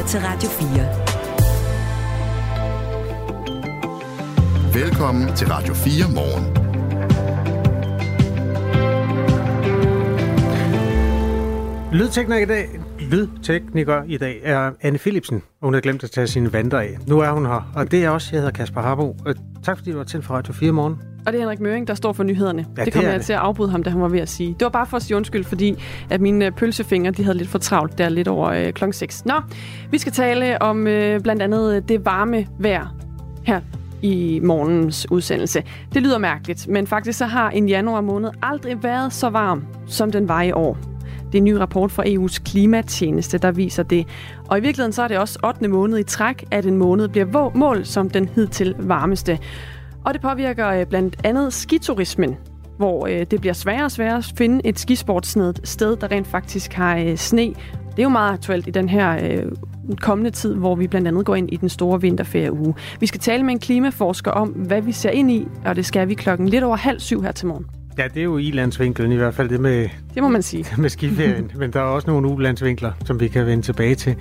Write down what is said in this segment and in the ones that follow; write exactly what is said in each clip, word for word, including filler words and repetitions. lytter til Radio fire. Velkommen til Radio fire morgen. Lydtekniker i dag, lydtekniker i dag er Anne Philipsen. Hun har glemt at tage sine vanter af. Nu er hun her, og det er også. Jeg hedder Kasper Harbo. Tak fordi du var til for Radio fire morgen. Og det er Henrik Møring, der står for nyhederne. Ja, det kom jeg det. til at afbryde ham, da han var ved at sige. Det var bare for at sige undskyld, fordi at mine pølsefingre de havde lidt for travlt der lidt over øh, klokken seks. Nå, vi skal tale om øh, blandt andet det varme vejr her i morgens udsendelse. Det lyder mærkeligt, men faktisk så har en januar måned aldrig været så varm, som den var i år. Det er en ny rapport fra E U's klimatjeneste, der viser det. Og i virkeligheden så er det også ottende måned i træk, at en måned bliver målt som den hidtil varmeste. Og det påvirker blandt andet skiturismen, hvor det bliver sværere og sværere at finde et skisportssted, der rent faktisk har sne. Det er jo meget aktuelt i den her kommende tid, hvor vi blandt andet går ind i den store vinterferieuge. Vi skal tale med en klimaforsker om, hvad vi ser ind i, og det skal vi klokken lidt over halv syv her til morgen. Ja, det er jo ilandsvinklen i hvert fald, det med, det må man sige. Med skiferien, men der er også nogle ulandsvinkler, som vi kan vende tilbage til.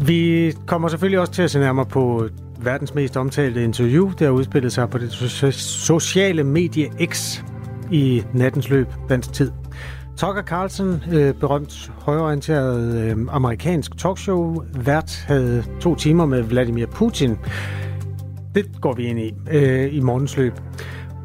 Vi kommer selvfølgelig også til at se nærmere på verdens mest omtalte interview, der har udspillet sig på det sociale medie X i nattens løb dansk tid. Tucker Carlson, berømt højreorienteret amerikansk talkshow, vært havde to timer med Vladimir Putin. Det går vi ind i øh, i morgens løb.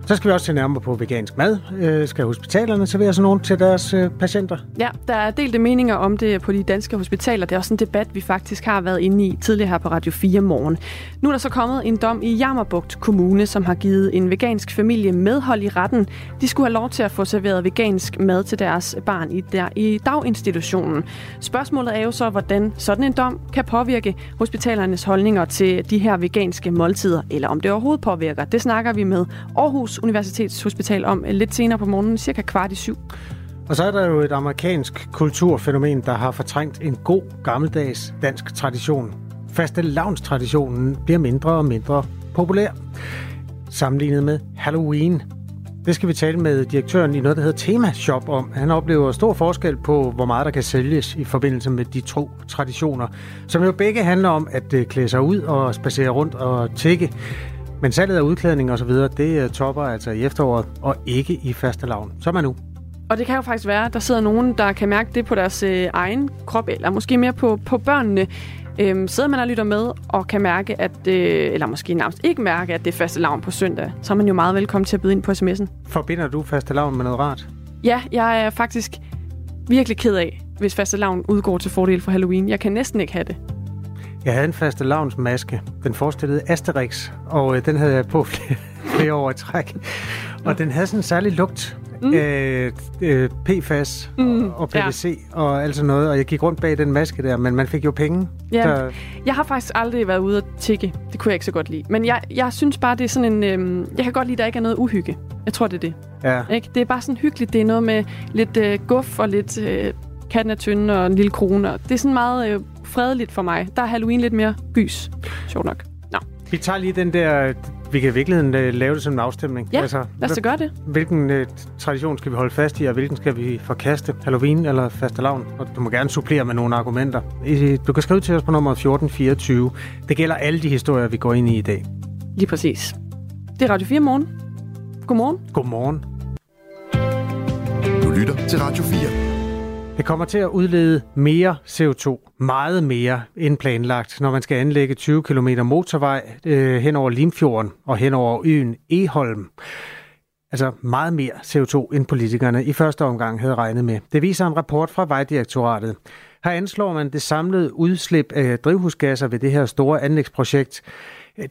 Så skal vi også se nærmere på vegansk mad. Øh, skal hospitalerne servere sådan nogen til deres øh, patienter? Ja, der er delte meninger om det på de danske hospitaler. Det er også en debat, vi faktisk har været inde i tidligere her på Radio fire morgen. Nu er der så kommet en dom i Jammerbugt Kommune, som har givet en vegansk familie medhold i retten. De skulle have lov til at få serveret vegansk mad til deres barn i, der, i daginstitutionen. Spørgsmålet er jo så, hvordan sådan en dom kan påvirke hospitalernes holdninger til de her veganske måltider, eller om det overhovedet påvirker. Det snakker vi med Aarhus Universitets Hospital om lidt senere på morgenen, cirka kvart i syv. Og så er der jo et amerikansk kulturfænomen, der har fortrængt en god, gammeldags dansk tradition. Fastelavnstraditionen bliver mindre og mindre populær, sammenlignet med Halloween. Det skal vi tale med direktøren i noget, der hedder Temashop om. Han oplever stor forskel på, hvor meget der kan sælges i forbindelse med de to traditioner, som jo begge handler om at klæde sig ud og spacere rundt og tække. Men salget af udklædning og så videre, det topper altså i efteråret og ikke i fastelavn, som er nu. Og det kan jo faktisk være, at der sidder nogen, der kan mærke det på deres øh, egen krop, eller måske mere på, på børnene. Øhm, sidder man og lytter med og kan mærke, at, øh, eller måske nærmest ikke mærke, at det er fastelavn på søndag, så er man jo meget velkommen til at byde ind på sms'en. Forbinder du fastelavn med noget rart? Ja, jeg er faktisk virkelig ked af, hvis fastelavn udgår til fordel for Halloween. Jeg kan næsten ikke have det. Jeg havde en fastelavnsmaske. Den forestillede Asterix, og øh, den havde jeg på flere, flere år i træk. Og ja. Den havde sådan en særlig lugt. Mm. Øh, øh, P F A S mm. og, og P V C ja. og alt sådan noget. Og jeg gik rundt bag den maske der, men man fik jo penge. Ja. Så... Jeg har faktisk aldrig været ude at tikke. Det kunne jeg ikke så godt lide. Men jeg, jeg synes bare, det er sådan en... Øh, jeg kan godt lide, at der ikke er noget uhygge. Jeg tror, det er det. Ja. Ikke? Det er bare sådan hyggeligt. Det er noget med lidt øh, guf og lidt øh, katten er tynd og en lille krone. Det er sådan meget... Øh, fredeligt for mig. Der er Halloween lidt mere gys. Sjovt nok. Nå. Vi tager lige den der... Vi kan i virkeligheden lave det som en afstemning. Ja, altså, lad os da gøre det. Hvilken uh, tradition skal vi holde fast i, og hvilken skal vi forkaste? Halloween eller fastelavn? Og du må gerne supplere med nogle argumenter. Du kan skrive til os på nummer fjorten fireogtyve. Det gælder alle de historier, vi går ind i i dag. Lige præcis. Det er Radio fire morgen. Godmorgen. Godmorgen. Du lytter til Radio fire. Det kommer til at udlede mere C O to, meget mere end planlagt, når man skal anlægge tyve kilometer motorvej øh, hen over Limfjorden og hen over øen Egholm. Altså meget mere C O to, end politikerne i første omgang havde regnet med. Det viser en rapport fra Vejdirektoratet. Her anslår man det samlede udslip af drivhusgasser ved det her store anlægsprojekt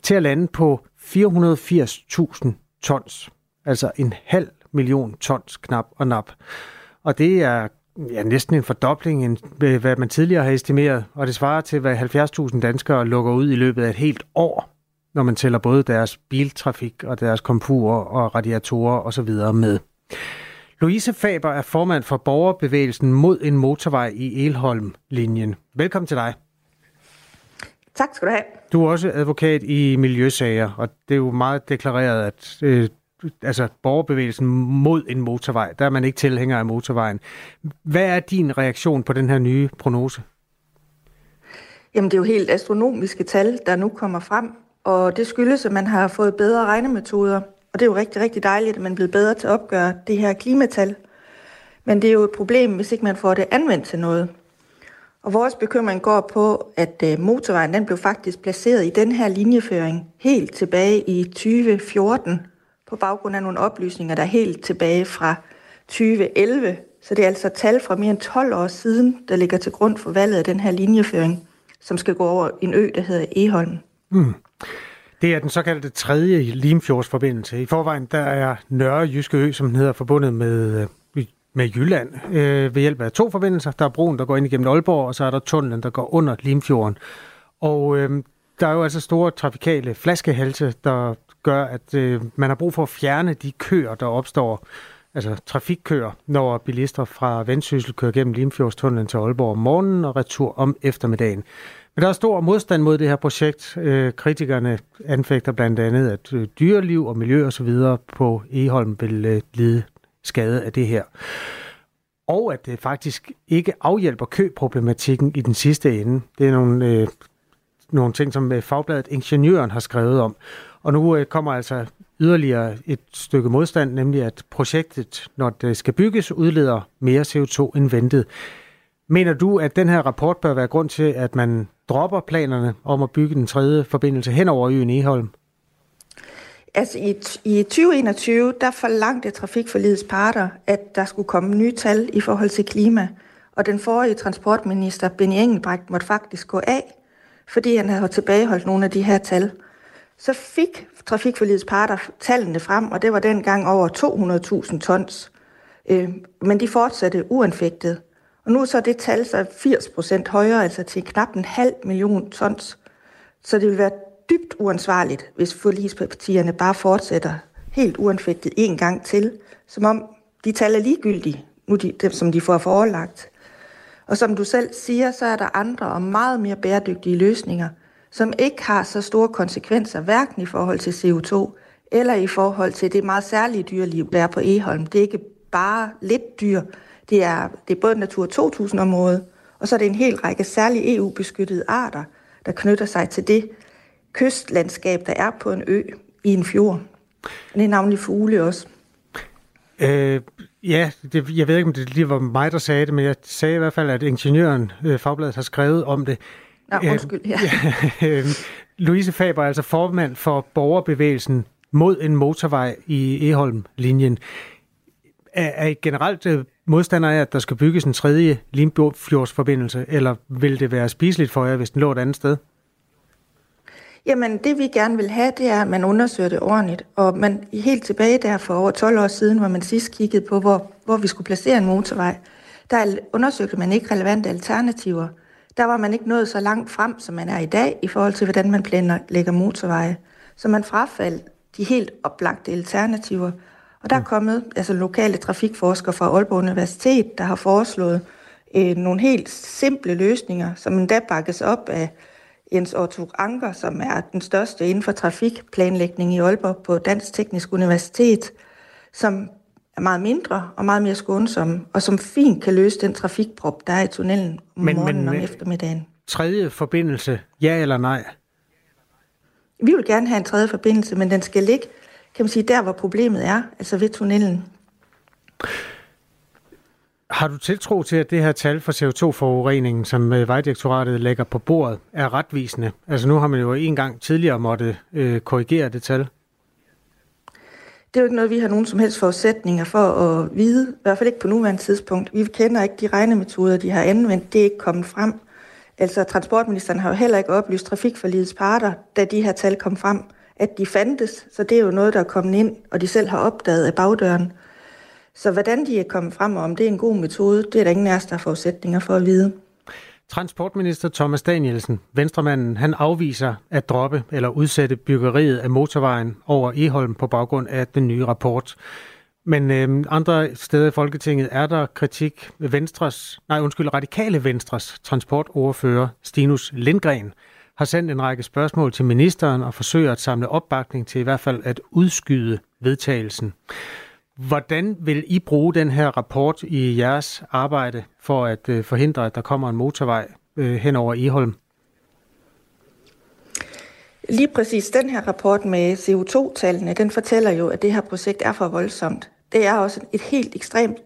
til at lande på fire hundrede og firs tusind tons. Altså en halv million tons knap og nap. Og det er Ja, næsten en fordobling end hvad man tidligere har estimeret, og det svarer til, hvad halvfjerds tusind danskere lukker ud i løbet af et helt år, når man tæller både deres biltrafik og deres komfurer og radiatorer osv. med. Louise Faber er formand for borgerbevægelsen mod en motorvej i Egholm-linjen. Velkommen til dig. Tak skal du have. Du er også advokat i miljøsager, og det er jo meget deklareret, at... Øh, altså borgerbevægelsen mod en motorvej, der er man ikke tilhænger af motorvejen. Hvad er din reaktion på den her nye prognose? Jamen, det er jo helt astronomiske tal, der nu kommer frem, og det skyldes, at man har fået bedre regnemetoder, og det er jo rigtig, rigtig dejligt, at man er blevet bedre til at opgøre det her klimatal. Men det er jo et problem, hvis ikke man får det anvendt til noget. Og vores bekymring går på, at motorvejen den blev faktisk placeret i den her linjeføring helt tilbage i tyve fjorten, på baggrund af nogle oplysninger, der er helt tilbage fra tyve elleve. Så det er altså tal fra mere end tolv år siden, der ligger til grund for valget af den her linjeføring, som skal gå over en ø, der hedder Egholm. Mm. Det er den såkaldte tredje Limfjordsforbindelse. I forvejen der er Nørre Jyske Ø, som den hedder, forbundet med, med Jylland øh, ved hjælp af to forbindelser. Der er broen, der går ind igennem Aalborg, og så er der tunnelen, der går under Limfjorden. Og øh, der er jo altså store trafikale flaskehalse, der gør, at øh, man har brug for at fjerne de køer, der opstår, altså trafikkøer, når bilister fra Vendsyssel kører gennem Limfjordstunnelen til Aalborg om morgenen og retur om eftermiddagen. Men der er stor modstand mod det her projekt. Kritikerne anfægter blandt andet, at dyreliv og miljø osv. på Egholm vil lide skade af det her. Og at det faktisk ikke afhjælper køproblematikken i den sidste ende. Det er nogle, øh, nogle ting, som fagbladet Ingeniøren har skrevet om. Og nu øh, kommer altså yderligere et stykke modstand, nemlig at projektet, når det skal bygges, udleder mere C O to end ventet. Mener du, at den her rapport bør være grund til, at man dropper planerne om at bygge den tredje forbindelse hen over øen Egholm? Altså i, i tyve enogtyve, der forlangte Trafikforligets parter, at der skulle komme nye tal i forhold til klima. Og den forrige transportminister, Benny Engelbrecht, måtte faktisk gå af, fordi han havde tilbageholdt nogle af de her tal. Så fik Trafikforligets parter tallene frem, og det var dengang over to hundrede tusind tons. Øh, men de fortsatte uanfægtet. Og nu er så det tal så firs procent højere, altså til knap en halv million tons. Så det vil være dybt uansvarligt, hvis forligspartierne bare fortsætter helt uanfægtet en gang til, som om de tal er ligegyldige, nu de, dem, som de får forelagt. Og som du selv siger, så er der andre og meget mere bæredygtige løsninger, som ikke har så store konsekvenser, hverken i forhold til C O to, eller i forhold til det meget særlige dyreliv, der er på Egholm. Det er ikke bare lidt dyr, det er, det er både Natur to tusind-området, og så er det en hel række særlige E U-beskyttede arter, der knytter sig til det kystlandskab, der er på en ø i en fjord. Det er navnlig fugle også. Øh, ja, det, jeg ved ikke, om det lige var mig, der sagde det, men jeg sagde i hvert fald, at Ingeniøren, øh, fagbladet, har skrevet om det. Nå, undskyld, ja. Øh, øh, Louise Faber er altså formand for borgerbevægelsen mod en motorvej i Egholm-linjen. Er I generelt modstander af, at der skal bygges en tredje Limfjordsforbindelse, eller vil det være spiseligt for jer, hvis den lå et andet sted? Jamen, det vi gerne vil have, det er, at man undersøger det ordentligt. Og man helt tilbage der for over tolv år siden, hvor man sidst kiggede på, hvor, hvor vi skulle placere en motorvej, der undersøgte man ikke relevante alternativer. Der var man ikke nået så langt frem, som man er i dag, i forhold til, hvordan man planlægger motorveje. Så man frafaldt de helt oplagte alternativer. Og der er kommet altså, lokale trafikforskere fra Aalborg Universitet, der har foreslået øh, nogle helt simple løsninger, som endda bakkes op af Jens Ortug Anker, som er den største inden for trafikplanlægning i Aalborg på Dansk Teknisk Universitet, som er meget mindre og meget mere skånsomme, og som fint kan løse den trafikprop, der er i tunnelen om men, morgenen men, og om eftermiddagen. Tredje forbindelse, ja eller nej? Vi vil gerne have en tredje forbindelse, men den skal ligge, kan man sige, der hvor problemet er, altså ved tunnelen. Har du tiltro til, at det her tal for C O to-forureningen, som Vejdirektoratet lægger på bordet, er retvisende? Altså nu har man jo en gang tidligere måtte øh, korrigere det tal. Det er jo ikke noget, vi har nogen som helst forudsætninger for at vide, i hvert fald ikke på nuværende tidspunkt. Vi kender ikke de regnemetoder, de har anvendt, det er ikke kommet frem. Altså transportministeren har jo heller ikke oplyst Trafikforligets parter, da de her tal kom frem, at de fandtes, så det er jo noget, der er kommet ind, og de selv har opdaget af bagdøren. Så hvordan de er kommet frem, og om det er en god metode, det er der ingen af os, der har forudsætninger for at vide. Transportminister Thomas Danielsen, venstremanden, han afviser at droppe eller udsætte byggeriet af motorvejen over Egholm på baggrund af den nye rapport. Men øh, andre steder i Folketinget er der kritik. Venstres, nej undskyld, radikale Venstres transportordfører Stinus Lindgren har sendt en række spørgsmål til ministeren og forsøger at samle opbakning til i hvert fald at udskyde vedtagelsen. Hvordan vil I bruge den her rapport i jeres arbejde for at forhindre, at der kommer en motorvej hen over Egholm? Lige præcis den her rapport med C O to-tallene, den fortæller jo, at det her projekt er for voldsomt. Det er også et helt ekstremt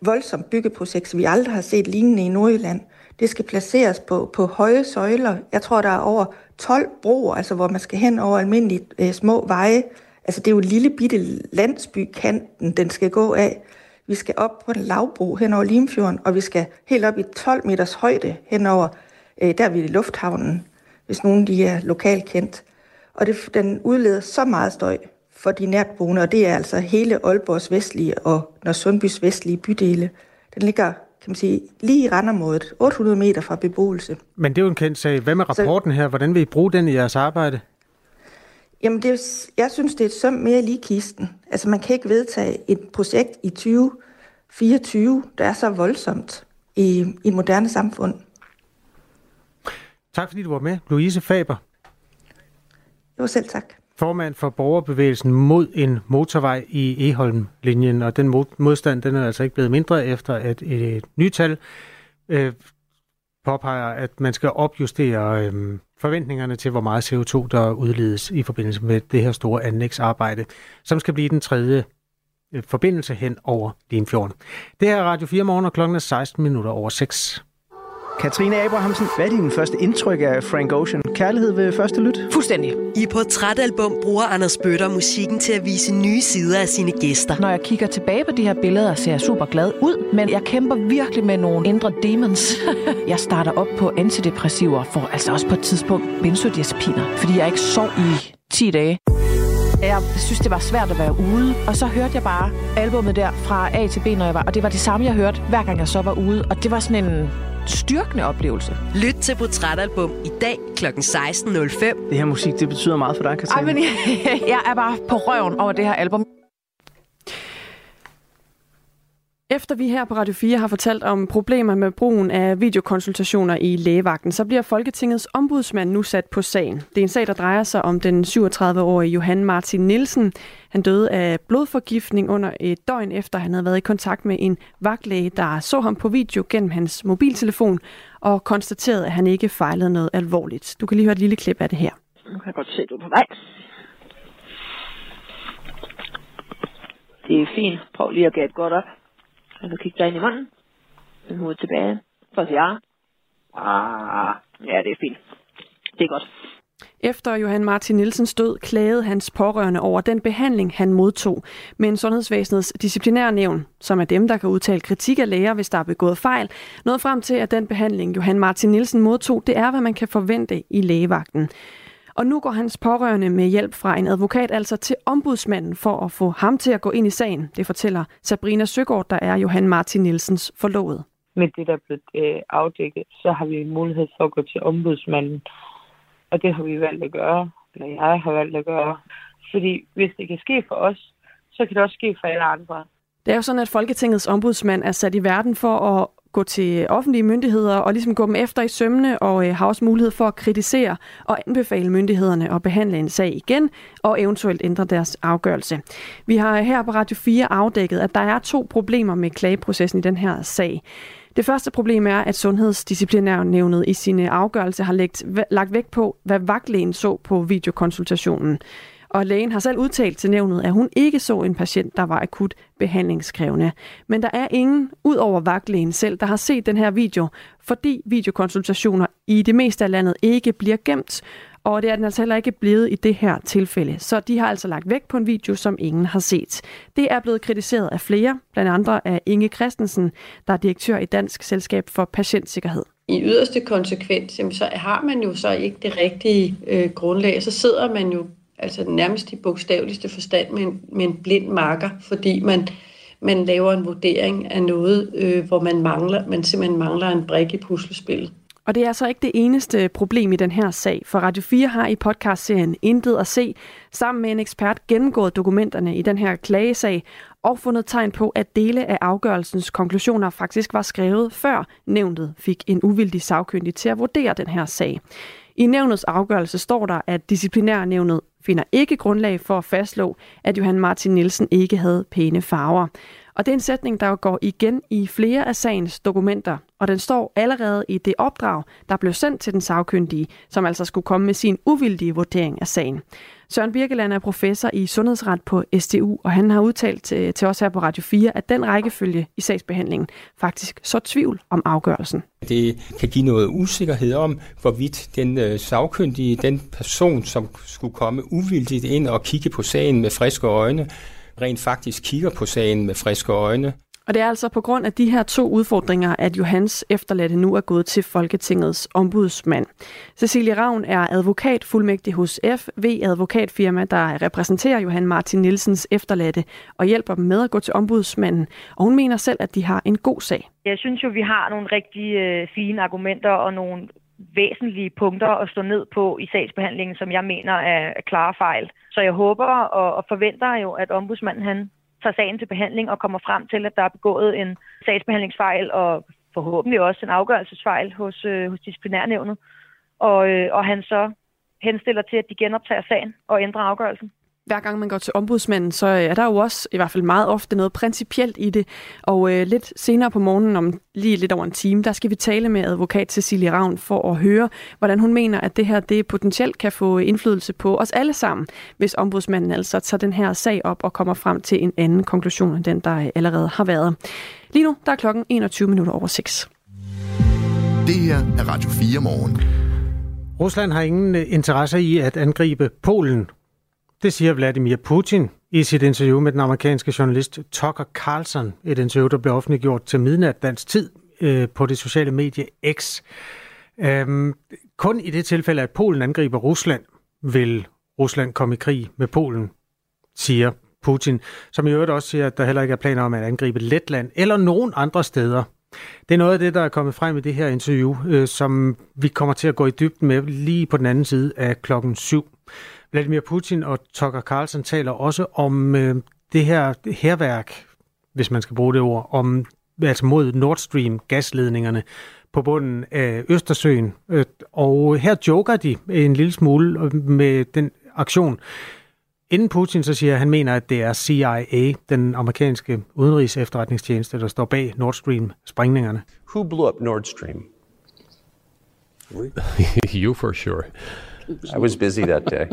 voldsomt byggeprojekt, som vi aldrig har set lignende i Nordjylland. Det skal placeres på, på høje søjler. Jeg tror, der er over tolv broer, altså hvor man skal hen over almindelige øh, små veje. Altså det er jo en lille bitte landsbykanten, den skal gå af. Vi skal op på en lavbro hen over Limfjorden, og vi skal helt op i tolv meters højde hen over øh, der ved lufthavnen, hvis nogen de er lokalt kendt. Og det, den udleder så meget støj for de nærtboende, og det er altså hele Aalborgs vestlige og Nørresundbys vestlige bydele. Den ligger, kan man sige, lige i randområdet, otte hundrede meter fra beboelse. Men det er jo en kendt sag. Hvad med rapporten her? Hvordan vil I bruge den i jeres arbejde? Jamen, det er, jeg synes, det er et søm mere lige kisten. Altså, man kan ikke vedtage et projekt i tyve fireogtyve, der er så voldsomt i, i moderne samfund. Tak fordi du var med, Louise Faber. Jo, selv tak. Formand for borgerbevægelsen mod en motorvej i Egholm-linjen, og den modstand, den er altså ikke blevet mindre efter, at et nyt tal øh, påpeger, at man skal opjustere øh, forventningerne til, hvor meget C O to, der udledes i forbindelse med det her store anlægsarbejde, som skal blive den tredje øh, forbindelse hen over Limfjorden. Det her er Radio fire Morgen, og klokken er seksten minutter over seks. Katrine Abrahamsen, hvad er din første indtryk af Frank Ocean? Kærlighed ved første lyt? Fuldstændig. I Portrætalbum bruger Anders Bøtter musikken til at vise nye sider af sine gæster. Når jeg kigger tilbage på de her billeder, ser jeg super glad ud, men jeg kæmper virkelig med nogle indre demons. Jeg starter op på antidepressiver, for altså også på et tidspunkt benzodiazepiner, fordi jeg ikke sov i ti dage. Jeg synes, det var svært at være ude, og så hørte jeg bare albummet der fra A til B, når jeg var, og det var det samme, jeg hørte, hver gang jeg så var ude, og det var sådan en styrkende oplevelse. Lyt til Portrætalbum i dag klokken seksten nul fem. Det her musik, det betyder meget for dig, Katrine. Ej, men jeg, jeg er bare på røven over det her album. Efter vi her på Radio fire har fortalt om problemer med brugen af videokonsultationer i lægevagten, så bliver Folketingets ombudsmand nu sat på sagen. Det er en sag, der drejer sig om den syvogtredive-årige Johan Martin Nielsen. Han døde af blodforgiftning under et døgn efter, han havde været i kontakt med en vagtlæge, der så ham på video gennem hans mobiltelefon og konstaterede, at han ikke fejlede noget alvorligt. Du kan lige høre et lille klip af det her. Nu kan jeg godt se, at du er på vej. Det er fint. Prøv lige at gætte godt op. Og du kigger dig ind i munden. Den hovedet tilbage. For at sige, ja. Ah, ja, det er fint. Det er godt. Efter Johan Martin Nielsens død, klagede hans pårørende over den behandling, han modtog. Men Sundhedsvæsenets disciplinærnævn, som er dem, der kan udtale kritik af læger, hvis der er begået fejl, nåede frem til, at den behandling, Johan Martin Nielsen modtog, det er, hvad man kan forvente i lægevagten. Og nu går hans pårørende med hjælp fra en advokat altså til ombudsmanden for at få ham til at gå ind i sagen. Det fortæller Sabrina Søgaard, der er Johan Martin Nielsens forlovede. Med det, der er blevet afdækket, så har vi mulighed for at gå til ombudsmanden. Og det har vi valgt at gøre, eller jeg har valgt at gøre. Fordi hvis det kan ske for os, så kan det også ske for alle andre. Det er jo sådan, at Folketingets ombudsmand er sat i verden for at gå til offentlige myndigheder og ligesom gå dem efter i sømmene, og øh, har også mulighed for at kritisere og anbefale myndighederne at behandle en sag igen og eventuelt ændre deres afgørelse. Vi har her på Radio fire afdækket, at der er to problemer med klageprocessen i den her sag. Det første problem er, at Sundhedsdisciplinærnævnet i sine afgørelser har lagt, lagt vægt på, hvad vagtlægen så på videokonsultationen. Og lægen har selv udtalt til nævnet, at hun ikke så en patient, der var akut behandlingskrævende. Men der er ingen, ud over vagtlægen selv, der har set den her video, fordi videokonsultationer i det meste af landet ikke bliver gemt, og det er den altså heller ikke blevet i det her tilfælde. Så de har altså lagt vægt på en video, som ingen har set. Det er blevet kritiseret af flere, blandt andre af Inge Christensen, der er direktør i Dansk Selskab for Patientsikkerhed. I yderste konsekvens, jamen, så har man jo så ikke det rigtige øh, grundlag, så sidder man jo altså nærmest i bogstaveligste forstand med en, med en blind marker, fordi man, man laver en vurdering af noget, øh, hvor man mangler, man simpelthen mangler en brik i puslespillet. Og det er altså ikke det eneste problem i den her sag, for Radio fire har i podcastserien Intet at se sammen med en ekspert gennemgået dokumenterne i den her klagesag og fundet tegn på, at dele af afgørelsens konklusioner faktisk var skrevet, før nævnet fik en uvildig sagkyndig til at vurdere den her sag. I nævnets afgørelse står der, at disciplinærnævnet finder ikke grundlag for at fastslå, at Johan Martin Nielsen ikke havde pæne farver. Og det er en sætning, der går igen i flere af sagens dokumenter, og den står allerede i det opdrag, der blev sendt til den sagkyndige, som altså skulle komme med sin uvildige vurdering af sagen. Søren Birkeland er professor i sundhedsret på S D U, og han har udtalt til, til os her på Radio fire, at den rækkefølge i sagsbehandlingen faktisk så tvivl om afgørelsen. Det kan give noget usikkerhed om, hvorvidt den øh, sagkyndige, den person, som skulle komme uvildigt ind og kigge på sagen med friske øjne, rent faktisk kigger på sagen med friske øjne. Og det er altså på grund af de her to udfordringer, at Johans efterladte nu er gået til Folketingets ombudsmand. Cecilie Ravn er advokatfuldmægtig hos F V Advokatfirma, der repræsenterer Johan Martin Nielsens efterladte og hjælper dem med at gå til ombudsmanden. Og hun mener selv, at de har en god sag. Jeg synes jo, vi har nogle rigtig øh, fine argumenter og nogle væsentlige punkter at stå ned på i sagsbehandlingen, som jeg mener er klare fejl. Så jeg håber og forventer jo, at ombudsmanden han tager sagen til behandling og kommer frem til, at der er begået en sagsbehandlingsfejl og forhåbentlig også en afgørelsesfejl hos, øh, hos disciplinærnævnet. Og, øh, og han så henstiller til, at de genoptager sagen og ændrer afgørelsen. Hver gang man går til ombudsmanden, så er der jo også i hvert fald meget ofte noget principielt i det. Og øh, lidt senere på morgenen, om lige lidt over en time, der skal vi tale med advokat Cecilie Ravn for at høre, hvordan hun mener, at det her det potentielt kan få indflydelse på os alle sammen, hvis ombudsmanden altså tager den her sag op og kommer frem til en anden konklusion end den, der allerede har været. Lige nu, der er klokken enogtyve minutter over seks. Det her er Radio fire morgen. Rusland har ingen interesse i at angribe Polen. Det siger Vladimir Putin i sit interview med den amerikanske journalist Tucker Carlson. Et interview, der blev offentliggjort til midnat dansk tid øh, på det sociale medie X. Øhm, kun i det tilfælde, at Polen angriber Rusland, vil Rusland komme i krig med Polen, siger Putin. Som i øvrigt også siger, at der heller ikke er planer om at angribe Letland eller nogen andre steder. Det er noget af det, der er kommet frem i det her interview, øh, som vi kommer til at gå i dybden med lige på den anden side af klokken syv. Vladimir Putin og Tucker Carlson taler også om øh, det her hærværk, hvis man skal bruge det ord, om, altså mod Nord Stream gasledningerne på bunden af Østersøen. Øh, og her joker de en lille smule med den aktion. Inden Putin så siger, at han mener, at det er C I A, den amerikanske udenrigs efterretningstjeneste, der står bag Nord Stream-sprængningerne. Who blew up Nord Stream? You for sure. I was busy that day.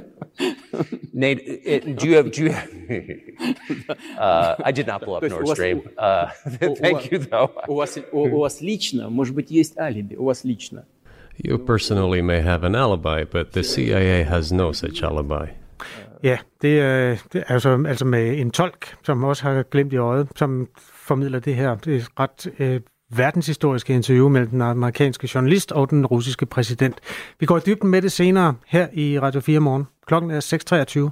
Nate, it, do you have? Do you have uh, I did not blow up Nord Stream. Uh, thank you, though. У вас у вас лично, может быть, есть алиби? У вас лично. You personally may have an alibi, but the C I A has no such alibi. Ja, det er altså, altså med en tolk, som også har glemt i øjet, som formidler det her. Det er ret øh, verdenshistoriske interview mellem den amerikanske journalist og den russiske præsident. Vi går i dybden med det senere her i Radio fire morgen. Klokken er seks treogtyve.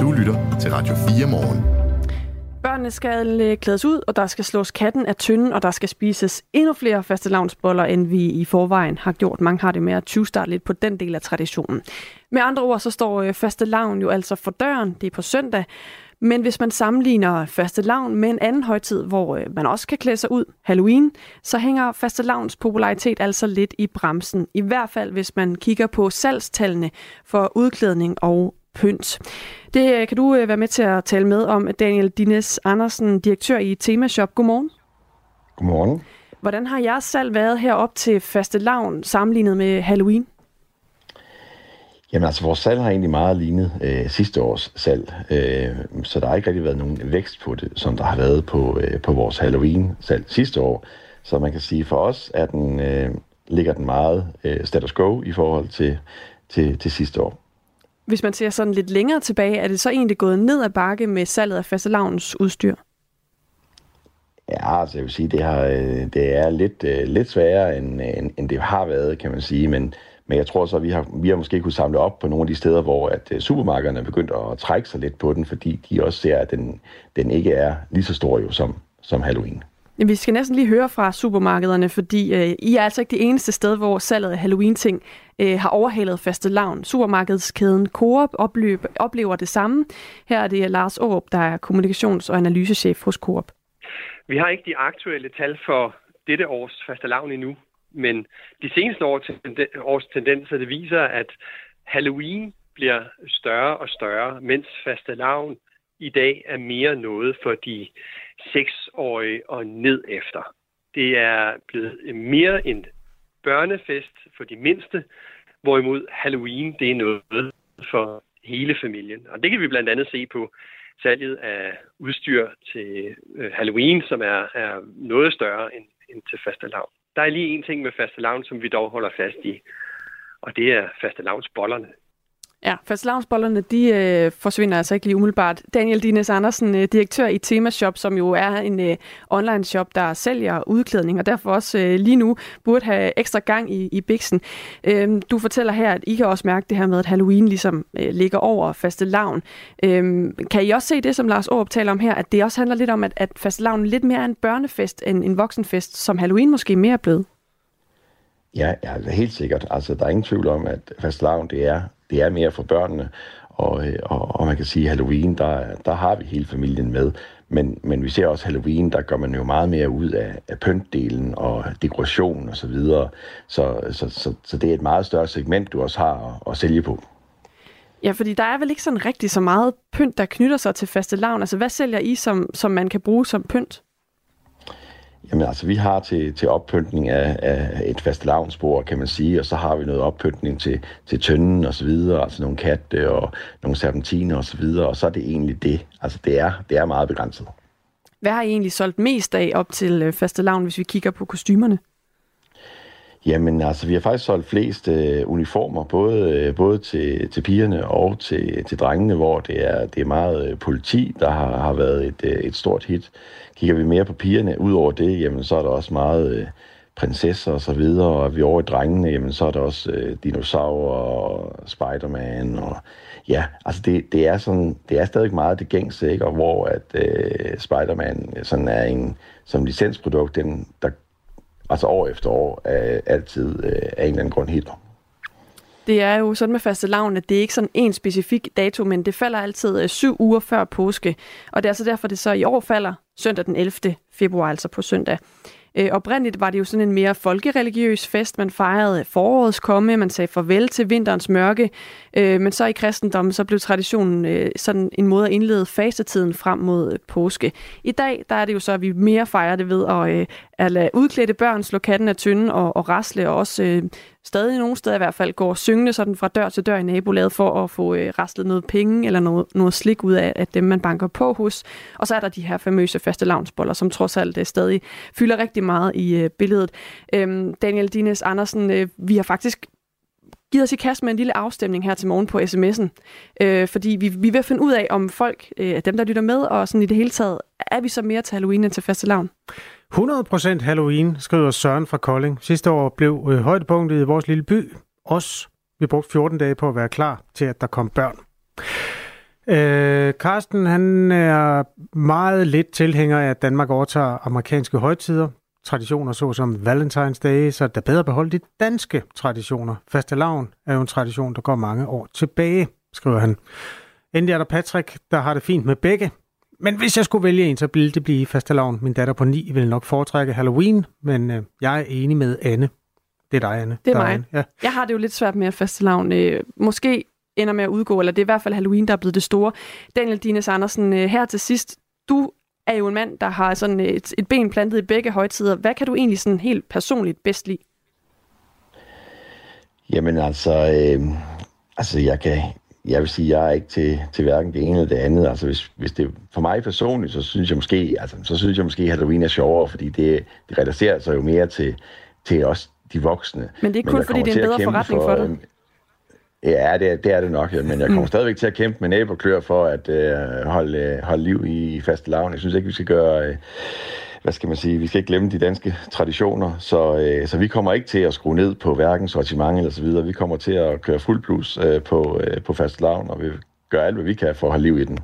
Du lytter til Radio fire morgen. Børnene skal klædes ud, og der skal slås katten af tynden, og der skal spises endnu flere fastelavnsboller, end vi i forvejen har gjort. Mange har det med at tyvstarte lidt på den del af traditionen. Med andre ord, så står fastelavn jo altså for døren. Det er på søndag. Men hvis man sammenligner fastelavn med en anden højtid, hvor man også kan klæde sig ud, Halloween, så hænger fastelavns popularitet altså lidt i bremsen. I hvert fald, hvis man kigger på salgstallene for udklædning og pynt. Det kan du være med til at tale med om, Daniel Dines Andersen, direktør i Temashop. Godmorgen. Godmorgen. Hvordan har jeres salg været herop til fastelavn sammenlignet med Halloween? Jamen altså, vores salg har egentlig meget lignet øh, sidste års salg, øh, så der har ikke rigtig været nogen vækst på det, som der har været på, øh, på vores Halloween-salg sidste år. Så man kan sige, for os er den, øh, ligger den meget øh, status quo i forhold til, til, til sidste år. Hvis man ser sådan lidt længere tilbage, er det så egentlig gået ned ad bakke med salget af fastelavns udstyr? Ja, altså jeg vil sige, det, har, det er lidt, øh, lidt sværere, end, end, end det har været, kan man sige, men... Men jeg tror så, at vi har, vi har måske kunnet samle op på nogle af de steder, hvor at supermarkederne er begyndt at trække sig lidt på den, fordi de også ser, at den, den ikke er lige så stor jo som, som Halloween. Vi skal næsten lige høre fra supermarkederne, fordi øh, I er altså ikke det eneste sted, hvor salget af Halloween-ting øh, har overhalet fastelavn. Supermarkedskæden Coop opløb, oplever det samme. Her er det Lars Aarup, der er kommunikations- og analysechef hos Coop. Vi har ikke de aktuelle tal for dette års fastelavn endnu. Men de seneste års tendenser, det viser, at Halloween bliver større og større, mens fastelavn i dag er mere noget for de seksårige og ned efter. Det er blevet mere en børnefest for de mindste, hvorimod Halloween det er noget for hele familien. Og det kan vi blandt andet se på salget af udstyr til Halloween, som er, er noget større end, end til fastelavn. Der er lige en ting med fastelavn, som vi dog holder fast i, og det er fastelavnsbollerne. Ja, fastelavnsbollerne, de øh, forsvinder altså ikke lige umiddelbart. Daniel Dines Andersen, øh, direktør i Temashop, som jo er en øh, online-shop, der sælger udklædning, og derfor også øh, lige nu burde have ekstra gang i, i biksen. Øh, du fortæller her, at I kan også mærke det her med, at Halloween ligesom øh, ligger over fastelavn. Øh, kan I også se det, som Lars Aarup taler om her, at det også handler lidt om, at, at fastelavn lidt mere er en børnefest end en voksenfest, som Halloween måske mere er blevet? Ja, ja, helt sikkert. Altså, der er ingen tvivl om, at fastelavn, det er Det er mere for børnene, og, og, og man kan sige, at Halloween, der, der har vi hele familien med. Men, men vi ser også Halloween, der gør man jo meget mere ud af, af pyntdelen og dekoration og så videre. Så, så, så, så det er et meget større segment, du også har at, at sælge på. Ja, fordi der er vel ikke sådan rigtig så meget pynt, der knytter sig til fastelavn. Altså, hvad sælger I, som, som man kan bruge som pynt? Jamen altså, vi har til, til oppyntning af, af et fastelavnsbord, kan man sige, og så har vi noget oppyntning til, til tønden og så videre, altså nogle katte og nogle serpentiner og så videre, og så er det egentlig det. Altså, det er, det er meget begrænset. Hvad har I egentlig solgt mest af op til fastelavn, hvis vi kigger på kostymerne? Jamen altså, vi har faktisk solgt flest øh, uniformer, både, øh, både til, til pigerne og til, til drengene, hvor det er, det er meget øh, politi, der har, har været et, øh, et stort hit. Kigger vi mere på pigerne, udover det, jamen så er der også meget øh, prinsesser og så videre, og er vi over i drengene, jamen så er der også øh, dinosaurer og Spider-Man og ja, altså det, det er sådan, det er stadig meget det gængse, ikke? Og hvor at øh, Spider-Man sådan er en, som licensprodukt, den der altså år efter år, er altid øh, af en eller anden grund helt om. Det er jo sådan med fastelavn, at det er ikke sådan en specifik dato, men det falder altid øh, syv uger før påske. Og det er så derfor, det så i år falder søndag den ellevte februar, altså på søndag. Øh, oprindeligt var det jo sådan en mere folkereligiøs fest. Man fejrede forårets komme, man sagde farvel til vinterens mørke. Øh, men så i kristendommen, så blev traditionen øh, sådan en måde at indlede fastetiden frem mod øh, påske. I dag, der er det jo så, at vi mere fejrer det ved at, øh, at lade udklædte børn slå katten af tynden og, og rasle, og også øh, stadig nogle steder i hvert fald går syngende sådan fra dør til dør i nabolaget for at få øh, raslet noget penge eller noget, noget slik ud af at dem, man banker på hos. Og så er der de her famøse fastelavnsboller, som trods alt øh, stadig fylder rigtig meget i øh, billedet. Øhm, Daniel Dines Andersen, øh, vi har faktisk givet os i kast med en lille afstemning her til morgen på sms'en, øh, fordi vi, vi vil finde ud af, om folk, øh, dem der lytter med, og sådan i det hele taget, er vi så mere til Halloween end til fastelavn? hundrede procent Halloween, skriver Søren fra Kolding. Sidste år blev øh, højdepunktet i vores lille by os. Vi brugte fjorten dage på at være klar til, at der kom børn. Øh, Carsten, han er meget lidt tilhænger af, at Danmark overtager amerikanske højtider. Traditioner såsom Valentine's Day, så der bedre beholde de danske traditioner. Fastelavn er jo en tradition, der går mange år tilbage, skriver han. Endelig er der Patrick, der har det fint med begge. Men hvis jeg skulle vælge en, så ville det blive fastelavn. Min datter på ni ville nok foretrække Halloween, men øh, jeg er enig med Anne. Det er dig, Anne. Det er dig, mig. Anne. Ja. Jeg har det jo lidt svært med at fastelavn. Øh, måske ender med at udgå, eller det er i hvert fald Halloween, der er blevet det store. Daniel Dines Andersen, øh, her til sidst. Du er jo en mand, der har sådan et, et ben plantet i begge højtider. Hvad kan du egentlig sådan helt personligt bedst lide? Jamen altså, øh, altså jeg kan... Jeg vil sige, at jeg er ikke til, til hverken det ene eller det andet. Altså, hvis, hvis det for mig personligt, så synes jeg måske, altså, så synes jeg måske, at Halloween er sjovere, fordi det, det relaterer sig jo mere til, til os, de voksne. Men det er ikke kun, fordi det er en bedre forretning for, for dig? Ja, det er det, er det nok. Ja. Men jeg kommer mm. stadigvæk til at kæmpe med næb og klør for at øh, holde, holde liv i fastelavn. Jeg synes ikke, vi skal gøre... Øh, hvad skal man sige, vi skal ikke glemme de danske traditioner, så, øh, så vi kommer ikke til at skrue ned på hverken sortiment eller så videre. Vi kommer til at køre fuld blus øh, på, øh, på fastelavn, og vi gør alt, hvad vi kan for at have liv i den.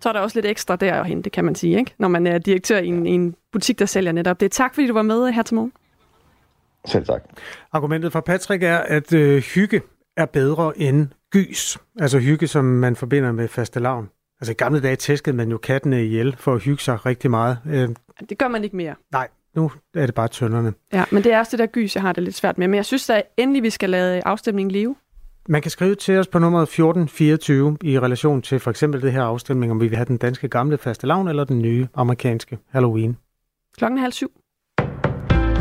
Så er der også lidt ekstra der og hen, det kan man sige, ikke? Når man er direktør i en, i en butik, der sælger netop det. Tak, fordi du var med her til morgen. Selv tak. Argumentet fra Patrick er, at øh, hygge er bedre end gys. Altså hygge, som man forbinder med fastelavn. Altså i gamle dage tæskede man jo kattene ihjel for at hygge sig rigtig meget. Øh, Det gør man ikke mere. Nej, nu er det bare tønderne. Ja, men det er også det der gys, jeg har det lidt svært med. Men jeg synes da endelig, vi skal lade afstemningen leve. Man kan skrive til os på nummeret fjorten fireogtyve i relation til for eksempel det her afstemning, om vi vil have den danske gamle fastelavn eller den nye amerikanske Halloween. Klokken halv syv.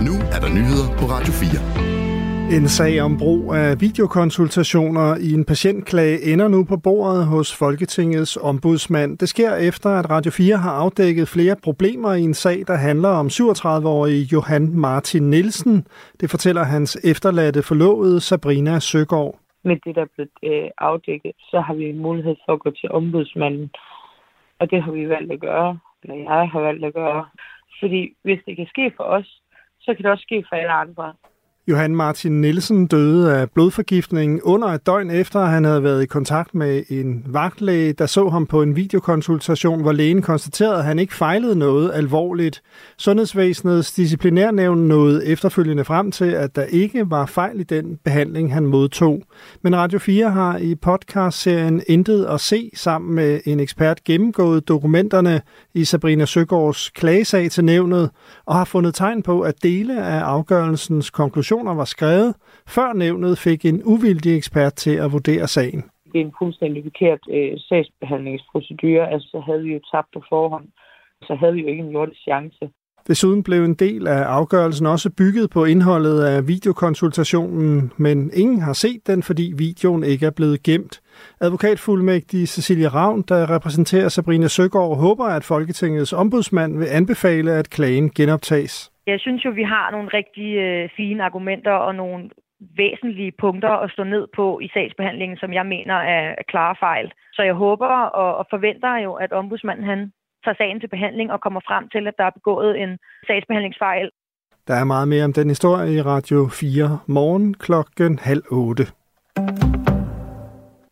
Nu er der nyheder på Radio fire. En sag om brug af videokonsultationer i en patientklage ender nu på bordet hos Folketingets ombudsmand. Det sker efter, at Radio fire har afdækket flere problemer i en sag, der handler om syvogtredive-årige Johan Martin Nielsen. Det fortæller hans efterladte forlovede Sabrina Søgaard. Med det, der er blevet afdækket, så har vi mulighed for at gå til ombudsmanden. Og det har vi valgt at gøre, eller jeg har valgt at gøre. Fordi hvis det kan ske for os, så kan det også ske for alle andre. Johan Martin Nielsen døde af blodforgiftning under et døgn efter, at han havde været i kontakt med en vagtlæge, der så ham på en videokonsultation, hvor lægen konstaterede, at han ikke fejlede noget alvorligt. Sundhedsvæsenets disciplinærnævn nåede efterfølgende frem til, at der ikke var fejl i den behandling, han modtog. Men Radio fire har i podcastserien Intet at se sammen med en ekspert gennemgået dokumenterne i Sabrina Søgaards klagesag til nævnet og har fundet tegn på, at dele af afgørelsens konklusion var skrevet, før nævnet fik en uvildig ekspert til at vurdere sagen. Det er en fuldstændig forkert øh, sagsbehandlingsprocedure, altså så havde vi jo tabt på forhånd, så havde vi jo ikke en jordisk chance. Desuden blev en del af afgørelsen også bygget på indholdet af videokonsultationen, men ingen har set den, fordi videoen ikke er blevet gemt. Advokatfuldmægtig Cecilie Ravn, der repræsenterer Sabrina Søgaard, håber, at Folketingets ombudsmand vil anbefale, at klagen genoptages. Jeg synes jo, vi har nogle rigtig øh, fine argumenter og nogle væsentlige punkter at stå ned på i sagsbehandlingen, som jeg mener er, er klare fejl. Så jeg håber og, og forventer jo, at ombudsmanden han tager sagen til behandling og kommer frem til, at der er begået en sagsbehandlingsfejl. Der er meget mere om den historie i Radio fire morgen klokken halv otte.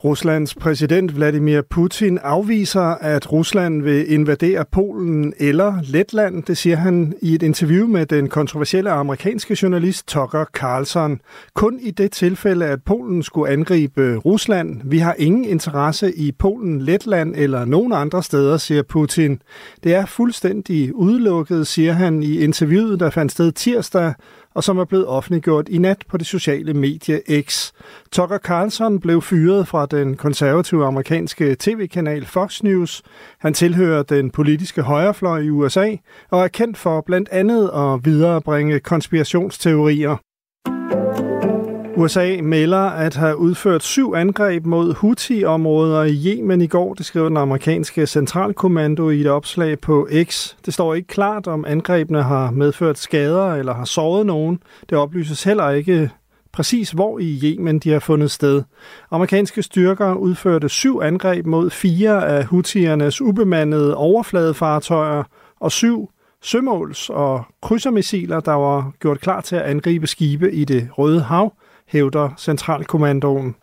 Ruslands præsident Vladimir Putin afviser, at Rusland vil invadere Polen eller Letland. Det siger han i et interview med den kontroversielle amerikanske journalist Tucker Carlson. Kun i det tilfælde, at Polen skulle angribe Rusland. Vi har ingen interesse i Polen, Letland eller nogen andre steder, siger Putin. Det er fuldstændig udelukket, siger han i interviewet, der fandt sted tirsdag, og som er blevet offentliggjort i nat på det sociale medie X. Tucker Carlson blev fyret fra den konservative amerikanske tv-kanal Fox News. Han tilhører den politiske højrefløj i U S A og er kendt for blandt andet at viderebringe konspirationsteorier. U S A melder at have udført syv angreb mod Houthi-områder i Yemen i går, det skriver den amerikanske centralkommando i et opslag på X. Det står ikke klart, om angrebene har medført skader eller har såret nogen. Det oplyses heller ikke præcis, hvor i Yemen de har fundet sted. Amerikanske styrker udførte syv angreb mod fire af Houthiernes ubemandede overfladefartøjer og syv sømåls- og krydsermissiler, der var gjort klar til at angribe skibe i Det Røde Hav, hævder centralkommandoen.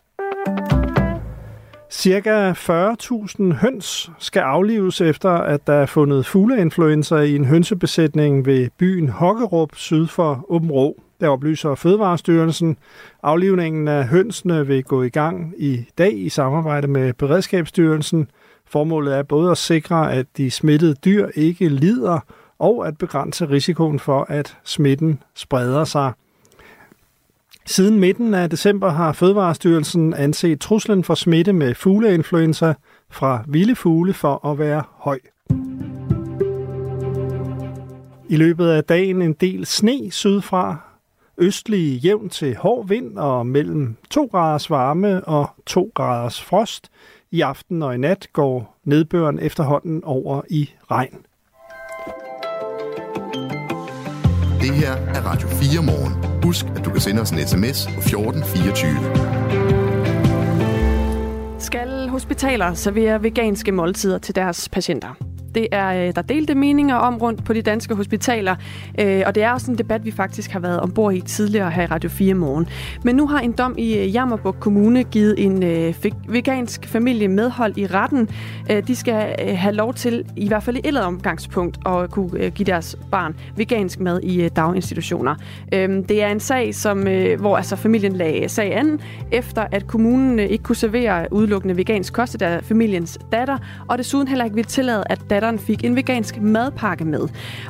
Cirka fyrre tusind høns skal aflives efter, at der er fundet fugleinfluenza i en hønsebesætning ved byen Hokkerup syd for Åbenrå. Der oplyser Fødevarestyrelsen. Aflivningen af hønsene vil gå i gang i dag i samarbejde med Beredskabsstyrelsen. Formålet er både at sikre, at de smittede dyr ikke lider, og at begrænse risikoen for, at smitten spreder sig. Siden midten af december har Fødevarestyrelsen anset truslen for smitte med fugleinfluenza fra vilde fugle for at være høj. I løbet af dagen en del sne sydfra, østlig jævn til hård vind og mellem to graders varme og to graders frost. I aften og i nat går nedbøren efterhånden over i regn. Det her er Radio fire morgen. Husk, at du kan sende os en sms på fjorten fireogtyve. Skal hospitaler servere veganske måltider til deres patienter? Det er der delte meninger om rundt på de danske hospitaler, og det er også en debat, vi faktisk har været ombord i tidligere her i Radio fire morgen. Men nu har en dom i Jammerbugt Kommune givet en vegansk familie medhold i retten. De skal have lov til, i hvert fald i et eller andet omgangspunkt, at kunne give deres barn vegansk mad i daginstitutioner. Det er en sag, som, hvor altså familien lagde sag an, efter at kommunen ikke kunne servere udelukkende vegansk kost til familiens datter, og desuden heller ikke ville tillade, at forfatteren fik en vegansk madpakke med.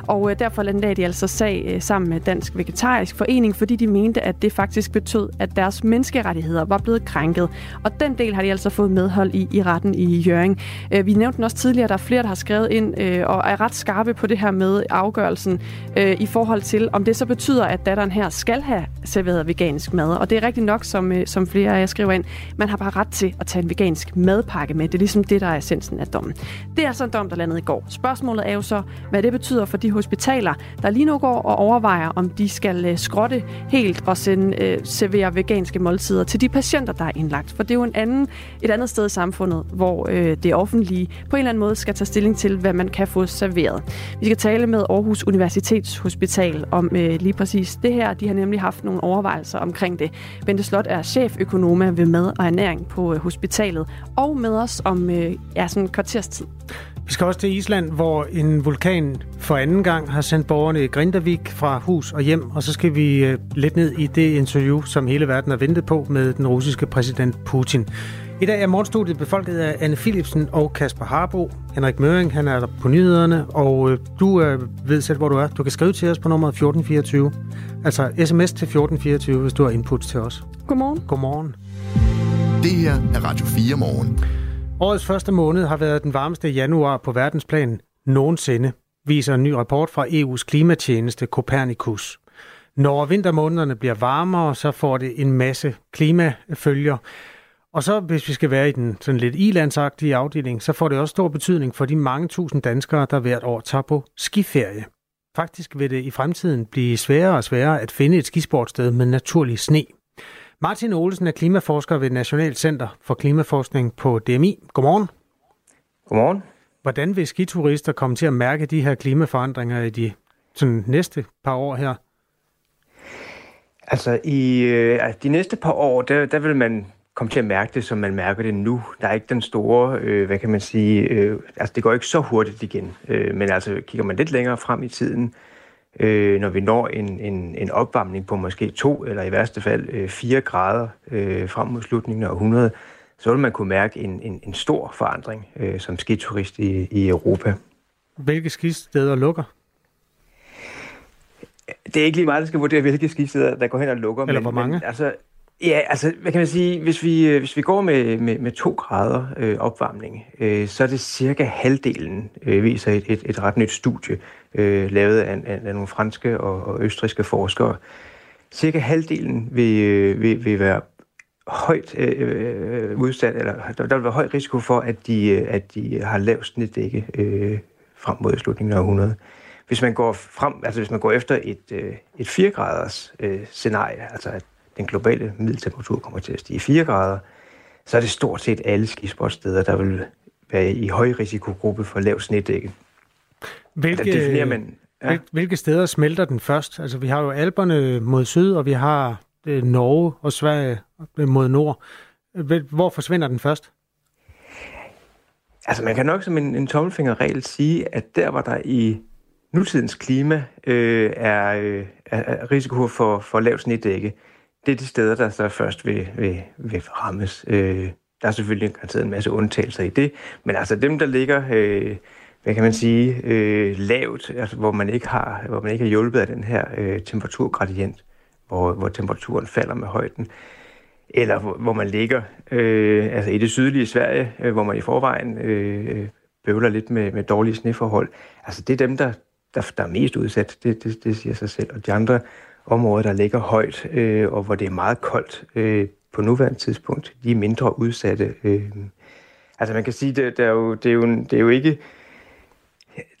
Og derfor landede de altså sag sammen med Dansk Vegetarisk Forening, fordi de mente, at det faktisk betød, at deres menneskerettigheder var blevet krænket. Og den del har de altså fået medhold i i retten i Hjørring. Vi nævnte den også tidligere, der er flere, der har skrevet ind og er ret skarpe på det her med afgørelsen i forhold til, om det så betyder, at datteren her skal have serveret vegansk mad. Og det er rigtigt nok, som, som flere af jer skriver ind, man har bare ret til at tage en vegansk madpakke med. Det er ligesom det, der er essensen af dommen. Det er så en dom, der landede i går. Spørgsmålet er jo så, hvad det betyder for de hospitaler, der lige nu går og overvejer, om de skal skrotte helt og sende, øh, servere veganske måltider til de patienter, der er indlagt. For det er jo en anden, et andet sted i samfundet, hvor øh, det offentlige på en eller anden måde skal tage stilling til, hvad man kan få serveret. Vi skal tale med Aarhus Universitets Hospital om øh, lige præcis det her. De har nemlig haft nogle overvejelser omkring det. Bente Slot er cheføkonoma ved mad og ernæring på øh, hospitalet og med os om øh, ja, sådan kvarterstid. Vi skal også til Island, hvor en vulkan for anden gang har sendt borgerne i Grindavik fra hus og hjem, og så skal vi lidt ned i det interview, som hele verden har ventet på med den russiske præsident Putin. I dag er morgenstudiet befolket af Anne Philipsen og Kasper Harbo. Henrik Møring, han er der på nyhederne, og du er ved selv, hvor du er. Du kan skrive til os på nummeret fjorten fireogtyve, altså sms til fjorten fireogtyve, hvis du har input til os. Godmorgen. Godmorgen. Det her er Radio fire Morgen. Årets første måned har været den varmeste januar på verdensplan nogensinde, viser en ny rapport fra E U's klimatjeneste Copernicus. Når vintermånederne bliver varmere, så får det en masse klimafølger. Og så, hvis vi skal være i den sådan lidt ilandsagtige afdeling, så får det også stor betydning for de mange tusind danskere, der hvert år tager på skiferie. Faktisk vil det i fremtiden blive sværere og sværere at finde et skisportsted med naturlig sne. Martin Olsen er klimaforsker ved Nationalt Center for Klimaforskning på D M I. Godmorgen. Godmorgen. Hvordan vil skiturister komme til at mærke de her klimaforandringer i de sådan, næste par år her? Altså i øh, de næste par år, der, der vil man komme til at mærke det, som man mærker det nu. Der er ikke den store, øh, hvad kan man sige, øh, altså det går ikke så hurtigt igen, øh, men altså kigger man lidt længere frem i tiden, Øh, når vi når en, en, en opvarmning på måske to, eller i værste fald øh, fire grader øh, frem mod slutningen af århundredet, så vil man kunne mærke en, en, en stor forandring øh, som skiturist i, i Europa. Hvilke skisteder lukker? Det er ikke lige meget, der skal vurdere, hvilke skisteder, der går hen og lukker. Eller men, hvor mange? Men, altså, ja, altså, hvad kan man sige, hvis vi, hvis vi går med, med, med to grader øh, opvarmning, øh, så er det cirka halvdelen, øh, viser et, et, et ret nyt studie, øh, lavet af, af, af nogle franske og, og østrigske forskere. Cirka halvdelen vil, øh, vil, vil være højt øh, udsat, eller der, der vil være høj risiko for, at de, at de har lavt snedække øh, frem mod slutningen af århundredet. Hvis man går frem, altså hvis man går efter et, øh, et fire-graders øh, scenarie, altså at den globale middeltemperatur kommer til at stige fire grader, så er det stort set alle skisportsteder, der vil være i høj risikogruppe for lav snedække. Hvilke, der definerer man, ja. Hvilke steder smelter den først? Altså, vi har jo Alperne mod syd, og vi har øh, Norge og Sverige mod nord. Hvor forsvinder den først? Altså, man kan nok som en, en tommelfingerregel sige, at der, hvor der i nutidens klima øh, er, øh, er risiko for, for lav snedække, det er de steder, der så først vil, vil, vil rammes. Øh, der er selvfølgelig en masse undtagelser i det, men altså dem, der ligger, øh, hvad kan man sige, øh, lavt, altså hvor man ikke har, hvor man ikke er hjulpet af den her øh, temperaturgradient, hvor, hvor temperaturen falder med højden, eller hvor, hvor man ligger øh, altså i det sydlige Sverige, øh, hvor man i forvejen øh, bøvler lidt med, med dårlige sneforhold. Altså det er dem, der, der, der er mest udsat, det, det, det siger sig selv, og de andre områder, der ligger højt, øh, og hvor det er meget koldt øh, på nuværende tidspunkt, de er mindre udsatte. Øh. Altså man kan sige, det, det, er jo, det, er jo, det er jo ikke...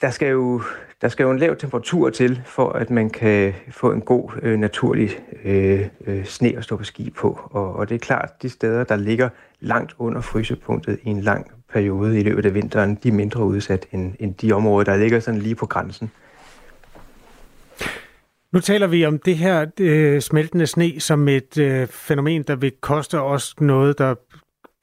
Der skal jo, der skal jo en lav temperatur til, for at man kan få en god, øh, naturlig øh, øh, sne at stå på ski på. Og, og det er klart, de steder, der ligger langt under frysepunktet i en lang periode i løbet af vinteren, de er mindre udsat end, end de områder, der ligger sådan lige på grænsen. Nu taler vi om det her øh, smeltende sne som et øh, fænomen, der vil koste os noget, der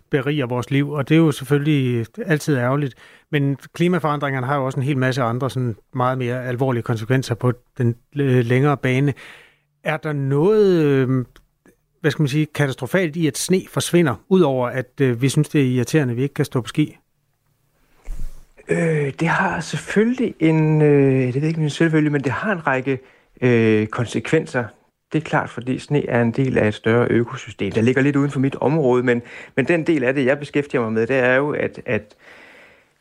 beriger vores liv, og det er jo selvfølgelig altid ærgerligt, men klimaforandringerne har jo også en hel masse andre sådan meget mere alvorlige konsekvenser på den øh, længere bane. Er der noget, øh, hvad skal man sige, katastrofalt i, at sne forsvinder, udover at øh, vi synes, det er irriterende, at vi ikke kan stå på ski? Øh, det har selvfølgelig en, øh, det ved jeg ikke min selvfølgelig, men det har en række øh, konsekvenser. Det er klart, fordi sne er en del af et større økosystem. Der ligger lidt uden for mit område, men, men den del af det, jeg beskæftiger mig med, det er jo, at, at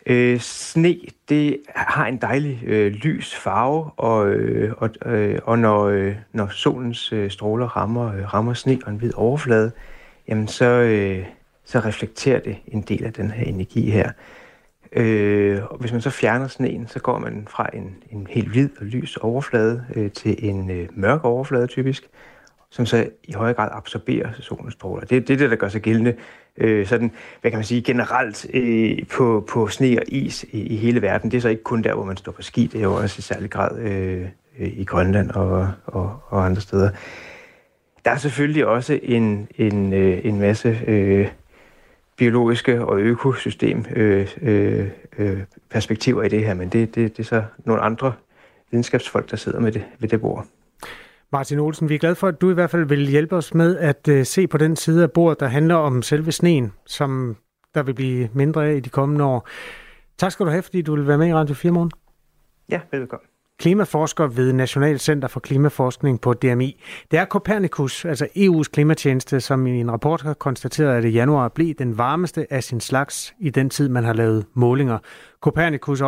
øh, sne, det har en dejlig øh, lys farve, og, øh, og, øh, og når, øh, når solens øh, stråler rammer, øh, rammer sne og en hvid overflade, jamen så, øh, så reflekterer det en del af den her energi her. Øh, og hvis man så fjerner sneen, så går man fra en, en helt hvid og lys overflade øh, til en øh, mørk overflade typisk, som så i høj grad absorberer solens stråler. Det, det er det, der gør sig gældende øh, sådan, hvad kan man sige, generelt øh, på, på sne og is i, i hele verden. Det er så ikke kun der, hvor man står på ski, det er jo også i særlig grad øh, i Grønland og, og, og andre steder. Der er selvfølgelig også en, en, øh, en masse... Øh, biologiske og økosystemperspektiver øh, øh, øh, i det her, men det, det, det er så nogle andre videnskabsfolk, der sidder med det, ved det bord. Martin Olsen, vi er glade for, at du i hvert fald vil hjælpe os med at øh, se på den side af bordet, der handler om selve sneen, som der vil blive mindre af i de kommende år. Tak skal du have, fordi du vil være med i Radio fire morgen. Ja, velkommen. Klimaforsker ved Nationalt Center for Klimaforskning på D M I. Det er Copernicus, altså E U's klimatjeneste, som i en rapport har konstateret, at i januar blev den varmeste af sin slags i den tid, man har lavet målinger. Copernicus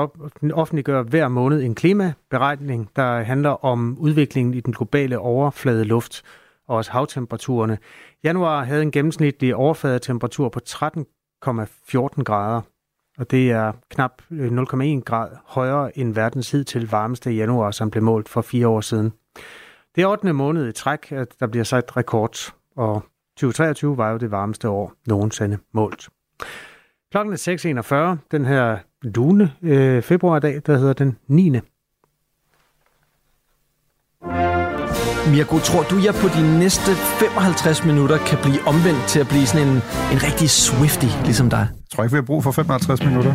offentliggør hver måned en klimaberegning, der handler om udviklingen i den globale overflade luft og også havtemperaturerne. Januar havde en gennemsnitlig overfladetemperatur på tretten komma fjorten grader. Og det er knap nul komma en grad højere end verdens hidtil varmeste januar, som blev målt for fire år siden. Det er ottende måned i træk, at der bliver sat rekord, og tyve treogtyve var jo det varmeste år nogensinde målt. Klokken er seks enogfyrre den her lune øh, februardag, der hedder den niende Mirko, tror du, jeg på de næste femoghalvtreds minutter kan blive omvendt til at blive sådan en, en rigtig Swiftie, ligesom dig? Jeg tror ikke, vi har brug for femoghalvtreds minutter.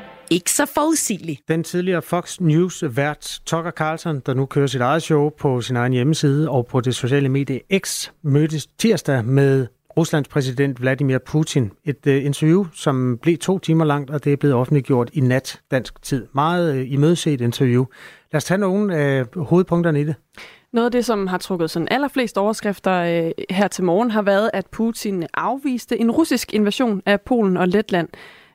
Ikke så forudsigelig. Den tidligere Fox News-vært Tucker Carlson, der nu kører sit eget show på sin egen hjemmeside og på det sociale medie X, mødtes tirsdag med Ruslands præsident Vladimir Putin. Et øh, interview, som blev to timer langt, og det er blevet offentliggjort i nat dansk tid. Meget øh, imødeset interview. Lad os tage nogle af hovedpunkterne i det. Noget af det, som har trukket sådan allerflest overskrifter øh, her til morgen, har været, at Putin afviste en russisk invasion af Polen og Letland.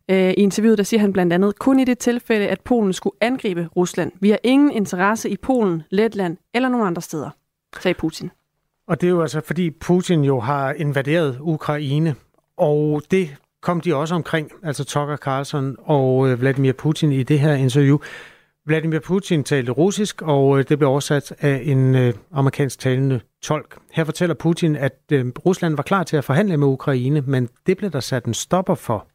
I interviewet der siger han blandt andet, kun i det tilfælde, at Polen skulle angribe Rusland. Vi har ingen interesse i Polen, Letland eller nogen andre steder, sagde Putin. Og det er jo altså, fordi Putin jo har invaderet Ukraine, og det kom de også omkring, altså Tucker Carlson og Vladimir Putin i det her interview. Vladimir Putin talte russisk, og det blev oversat af en amerikansk talende tolk. Her fortæller Putin, at Rusland var klar til at forhandle med Ukraine, men det blev der sat en stopper for.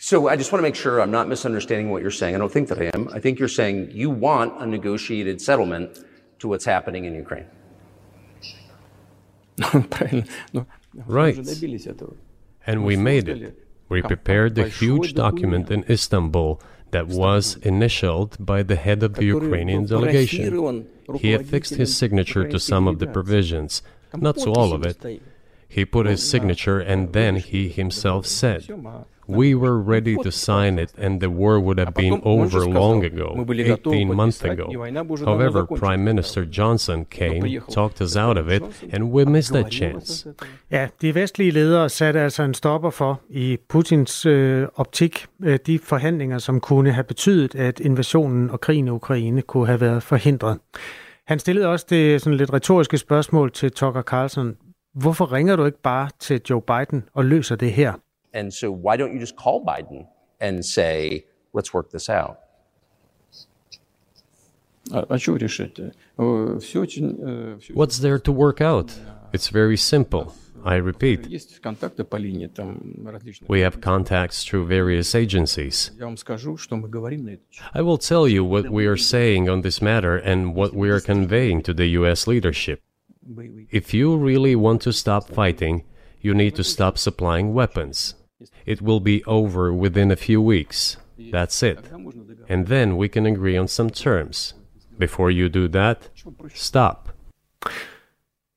So I just want to make sure I'm not misunderstanding what you're saying. I don't think that I am. I think you're saying you want a negotiated settlement to what's happening in Ukraine. Right. And we made it. We prepared a huge document in Istanbul that was initialed by the head of the Ukrainian delegation. He affixed his signature to some of the provisions, not to all of it. He put his signature and then he himself said, we were ready to sign it and the war would have been over long ago, eighteen months ago. However, Prime Minister Johnson came, talked us out of it, and we missed that chance. Ja, de vestlige ledere satte altså en stopper for i Putins øh, optik øh, de forhandlinger, som kunne have betydet, at invasionen og krigen i Ukraine kunne have været forhindret. Han stillede også det sådan lidt retoriske spørgsmål til Tucker Carlson. Hvorfor ringer du ikke bare til Joe Biden og løser det her? And so why don't you just call Biden and say, let's work this out? What's there to work out? It's very simple. I repeat, we have contacts through various agencies. I will tell you what we are saying on this matter and what we are conveying to the U S leadership. If you really want to stop fighting, you need to stop supplying weapons. It will be over within a few weeks. That's it. And then we can agree on some terms. Before you do that, stop.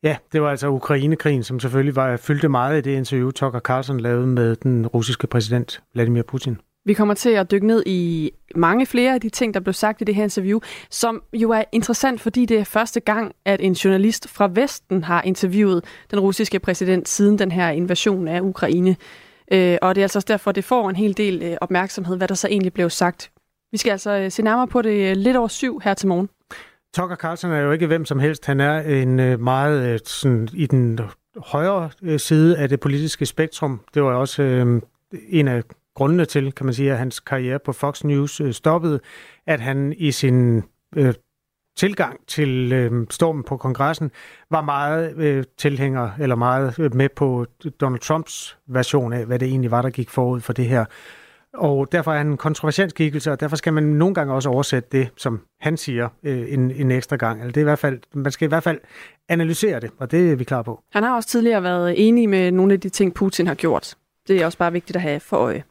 Ja, det var altså Ukrainekrigen, som selvfølgelig var fyldte meget i det interview, Tucker Carlson lavede med den russiske præsident Vladimir Putin. Vi kommer til at dykke ned i mange flere af de ting, der blev sagt i det her interview, som jo er interessant, fordi det er første gang, at en journalist fra Vesten har interviewet den russiske præsident siden den her invasion af Ukraine. Og det er altså også derfor, det får en hel del opmærksomhed, hvad der så egentlig blev sagt. Vi skal altså se nærmere på det lidt over syv her til morgen. Tucker Carlson er jo ikke hvem som helst. Han er en meget sådan, i den højre side af det politiske spektrum. Det var også øh, en af grundene til, kan man sige, at hans karriere på Fox News stoppede, at han i sin øh, tilgang til øh, stormen på kongressen var meget øh, tilhænger eller meget med på Donald Trumps version af, hvad det egentlig var, der gik forud for det her. Og derfor er han en kontroversiel skikkelse, og derfor skal man nogle gange også oversætte det, som han siger, øh, en, en ekstra gang. Eller det er i hvert fald, man skal i hvert fald analysere det, og det er vi klar på. Han har også tidligere været enig med nogle af de ting, Putin har gjort. Det er også bare vigtigt at have for øje.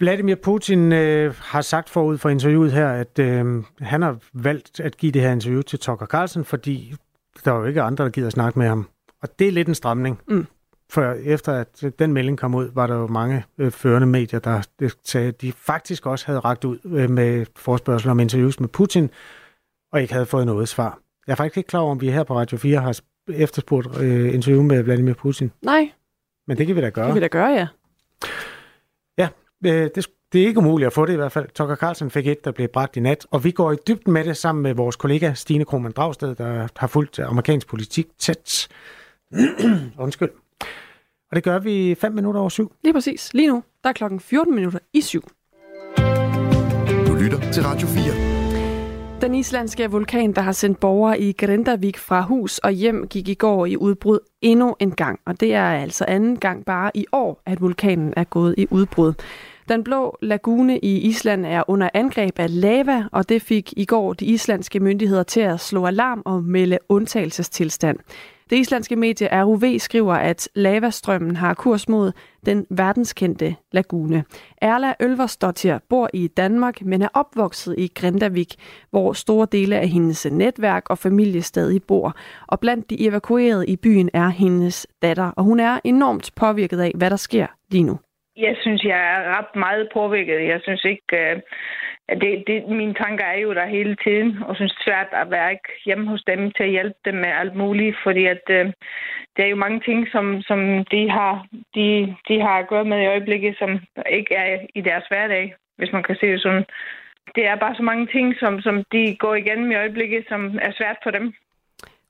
Vladimir Putin øh, har sagt forud for interviewet her, at øh, han har valgt at give det her interview til Tucker Carlson, fordi der er jo ikke andre, der gider at snakke med ham. Og det er lidt en stramning. Mm. For efter at den melding kom ud, var der jo mange øh, førende medier, der sagde, at de faktisk også havde rakt ud øh, med forespørgsel om interviews med Putin, og ikke havde fået noget svar. Jeg er faktisk ikke klar over, om vi her på Radio fire har efterspurgt øh, interview med Vladimir Putin. Nej. Men det kan vi da gøre. Det kan vi da gøre, ja. Ja, øh, det, det er ikke umuligt at få det i hvert fald. Tucker Carlson fik et, der blev bragt i nat, og vi går i dybden med det sammen med vores kollega Stine Krohmann Dragsted, der har fulgt amerikansk politik tæt. Undskyld. Og det gør vi fem minutter over syv. Lige præcis. Lige nu, der er klokken fjorten minutter i syv. Du lytter til Radio fire. Den islandske vulkan, der har sendt borgere i Grindavik fra hus og hjem, gik i går i udbrud endnu en gang. Og det er altså anden gang bare i år, at vulkanen er gået i udbrud. Den blå lagune i Island er under angreb af lava, og det fik i går de islandske myndigheder til at slå alarm og melde undtagelsestilstand. Det islandske medie R U V skriver, at lavastrømmen har kurs mod den verdenskendte lagune. Erla Ølversdottir bor i Danmark, men er opvokset i Grindavik, hvor store dele af hendes netværk og familie stadig bor. Og blandt de evakuerede i byen er hendes datter, og hun er enormt påvirket af, hvad der sker lige nu. Jeg synes, jeg er ret meget påvirket. Jeg synes ikke... Det, det, mine tanker er jo der hele tiden, og synes svært at være ikke hjemme hos dem til at hjælpe dem med alt muligt, fordi at, øh, der er jo mange ting, som, som de, har, de, de har gået med i øjeblikket, som ikke er i deres hverdag, hvis man kan se det sådan. Det er bare så mange ting, som, som de går igennem i øjeblikket, som er svært for dem.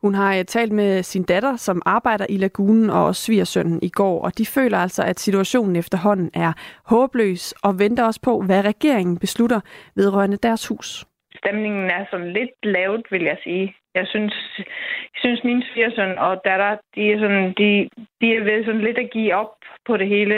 Hun har talt med sin datter, som arbejder i lagunen, og svigersønnen i går, og de føler altså, at situationen efterhånden er håbløs og venter også på, hvad regeringen beslutter vedrørende deres hus. Stemningen er sådan lidt lavt, vil jeg sige. Jeg synes, jeg synes min svigersøn og datter, de er, sådan, de, de er ved sådan lidt at give op på det hele.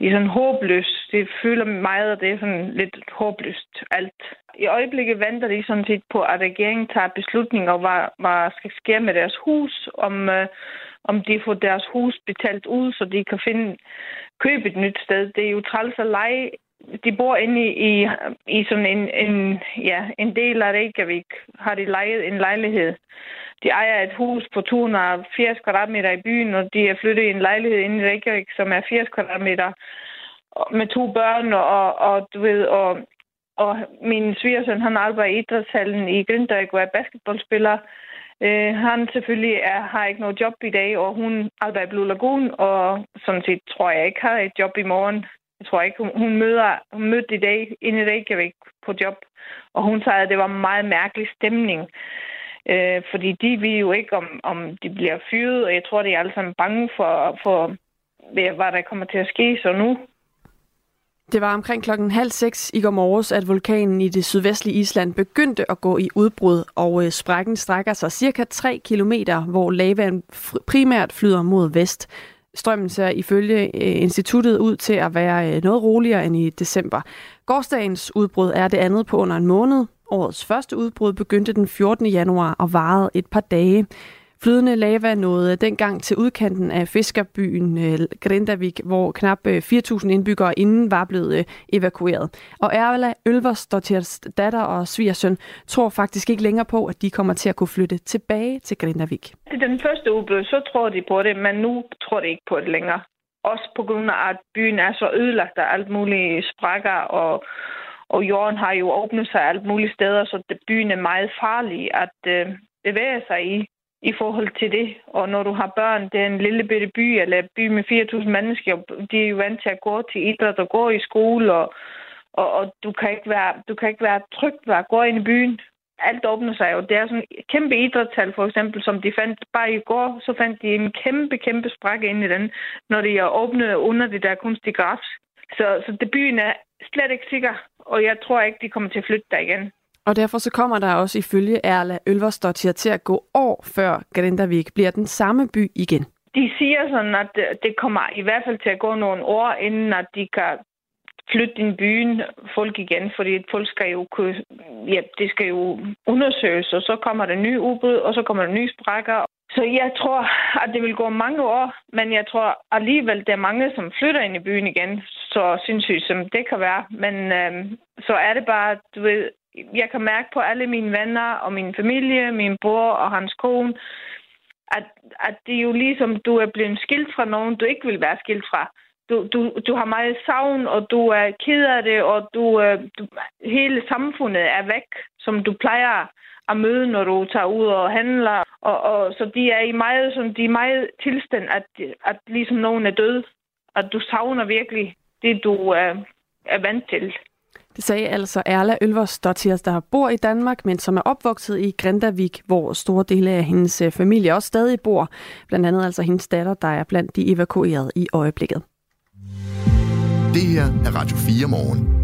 De er sådan håbløst. Det føler meget, at det er sådan lidt håbløst alt. I øjeblikket venter de sådan set på, at regeringen tager beslutninger om, hvad, hvad skal ske med deres hus, om, øh, om de får deres hus betalt ud, så de kan finde købe et nyt sted. Det er jo træls at lege. De bor inde i, i, i sådan en, en, ja, en del af Reykjavik, har de lejet en lejlighed. De ejer et hus på to hundrede og firs kvadratmeter i byen, og de er flyttet i en lejlighed inde i Reykjavik, som er firs kvadratmeter med to børn, og, og du ved, og, og min svigersøn, han arbejder i idrætshallen i Grindavik, hvor jeg er basketballspiller. Uh, han selvfølgelig er, har ikke noget job i dag, og hun arbejder i Blue Lagoon, og sådan set tror jeg ikke har et job i morgen. Jeg tror ikke, hun møder, mødte i dag inde i Reykjavik på job, og hun sagde, at det var en meget mærkelig stemning. Øh, fordi de ved jo ikke, om, om de bliver fyret, og jeg tror, de er alle sammen bange for, for, hvad der kommer til at ske så nu. Det var omkring klokken halv seks i går morges, at vulkanen i det sydvestlige Island begyndte at gå i udbrud, og sprækken strækker sig cirka tre kilometer, hvor lavaen primært flyder mod vest. Strømmen ser ifølge instituttet ud til at være noget roligere end i december. Gårsdagens udbrud er det andet på under en måned. Årets første udbrud begyndte den fjortende januar og varede et par dage. Flydende lava nåede dengang til udkanten af fiskerbyen Grindavik, hvor knap fire tusind indbyggere inden var blevet evakueret. Og Erla Ylversdottirs datter og svigersøn tror faktisk ikke længere på, at de kommer til at kunne flytte tilbage til Grindavik. Til den første udbrud, så tror de på det, men nu tror de ikke på det længere. Også på grund af, at byen er så ødelagt af alt mulige sprækker, og, og jorden har jo åbnet sig alt mulige steder, så byen er meget farlig at øh, bevæge sig i. i forhold til det. Og når du har børn, det er en lille bitte by, eller by med fire tusind mennesker, de er jo vant til at gå til idræt og gå i skole, og, og, og du kan ikke være, du kan ikke være tryg ved at gå ind i byen. Alt åbner sig jo. Det er sådan et kæmpe idrætshal, for eksempel, som de fandt bare i går, så fandt de en kæmpe, kæmpe sprække ind i den, når de er åbnet under det der kunstige græs. Så, så det byen er slet ikke sikker, og jeg tror ikke, de kommer til at flytte der igen. Og derfor så kommer der også ifølge Erla Ylversdottir til at gå år før Grindavik bliver den samme by igen. De siger sådan, at det kommer i hvert fald til at gå nogle år, inden at de kan flytte i byen folk igen, fordi folk skal jo, kunne, ja, det skal jo undersøges, og så kommer der nye udbrud, og så kommer der nye sprækker. Så jeg tror, at det vil gå mange år, men jeg tror alligevel, der er mange, som flytter ind i byen igen, så sindssygt som det kan være. Men øhm, så er det bare, du ved, jeg kan mærke på alle mine venner og min familie, min bror og hans kone, at, at det er jo ligesom, du er blevet skilt fra nogen, du ikke vil være skilt fra. Du, du, du har meget savn, og du er ked af det, og du, du, hele samfundet er væk, som du plejer at møde, når du tager ud og handler. Og, og, så de er i meget, som de er meget tilstand, at, at ligesom nogen er død, at du savner virkelig det, du er, er vant til. Det sagde altså Erla Ylversdottir, der bor i Danmark, men som er opvokset i Grindavik, hvor store dele af hendes familie også stadig bor. Blandt andet altså hendes datter, der er blandt de evakuerede i øjeblikket. Det her er Radio fire Morgen.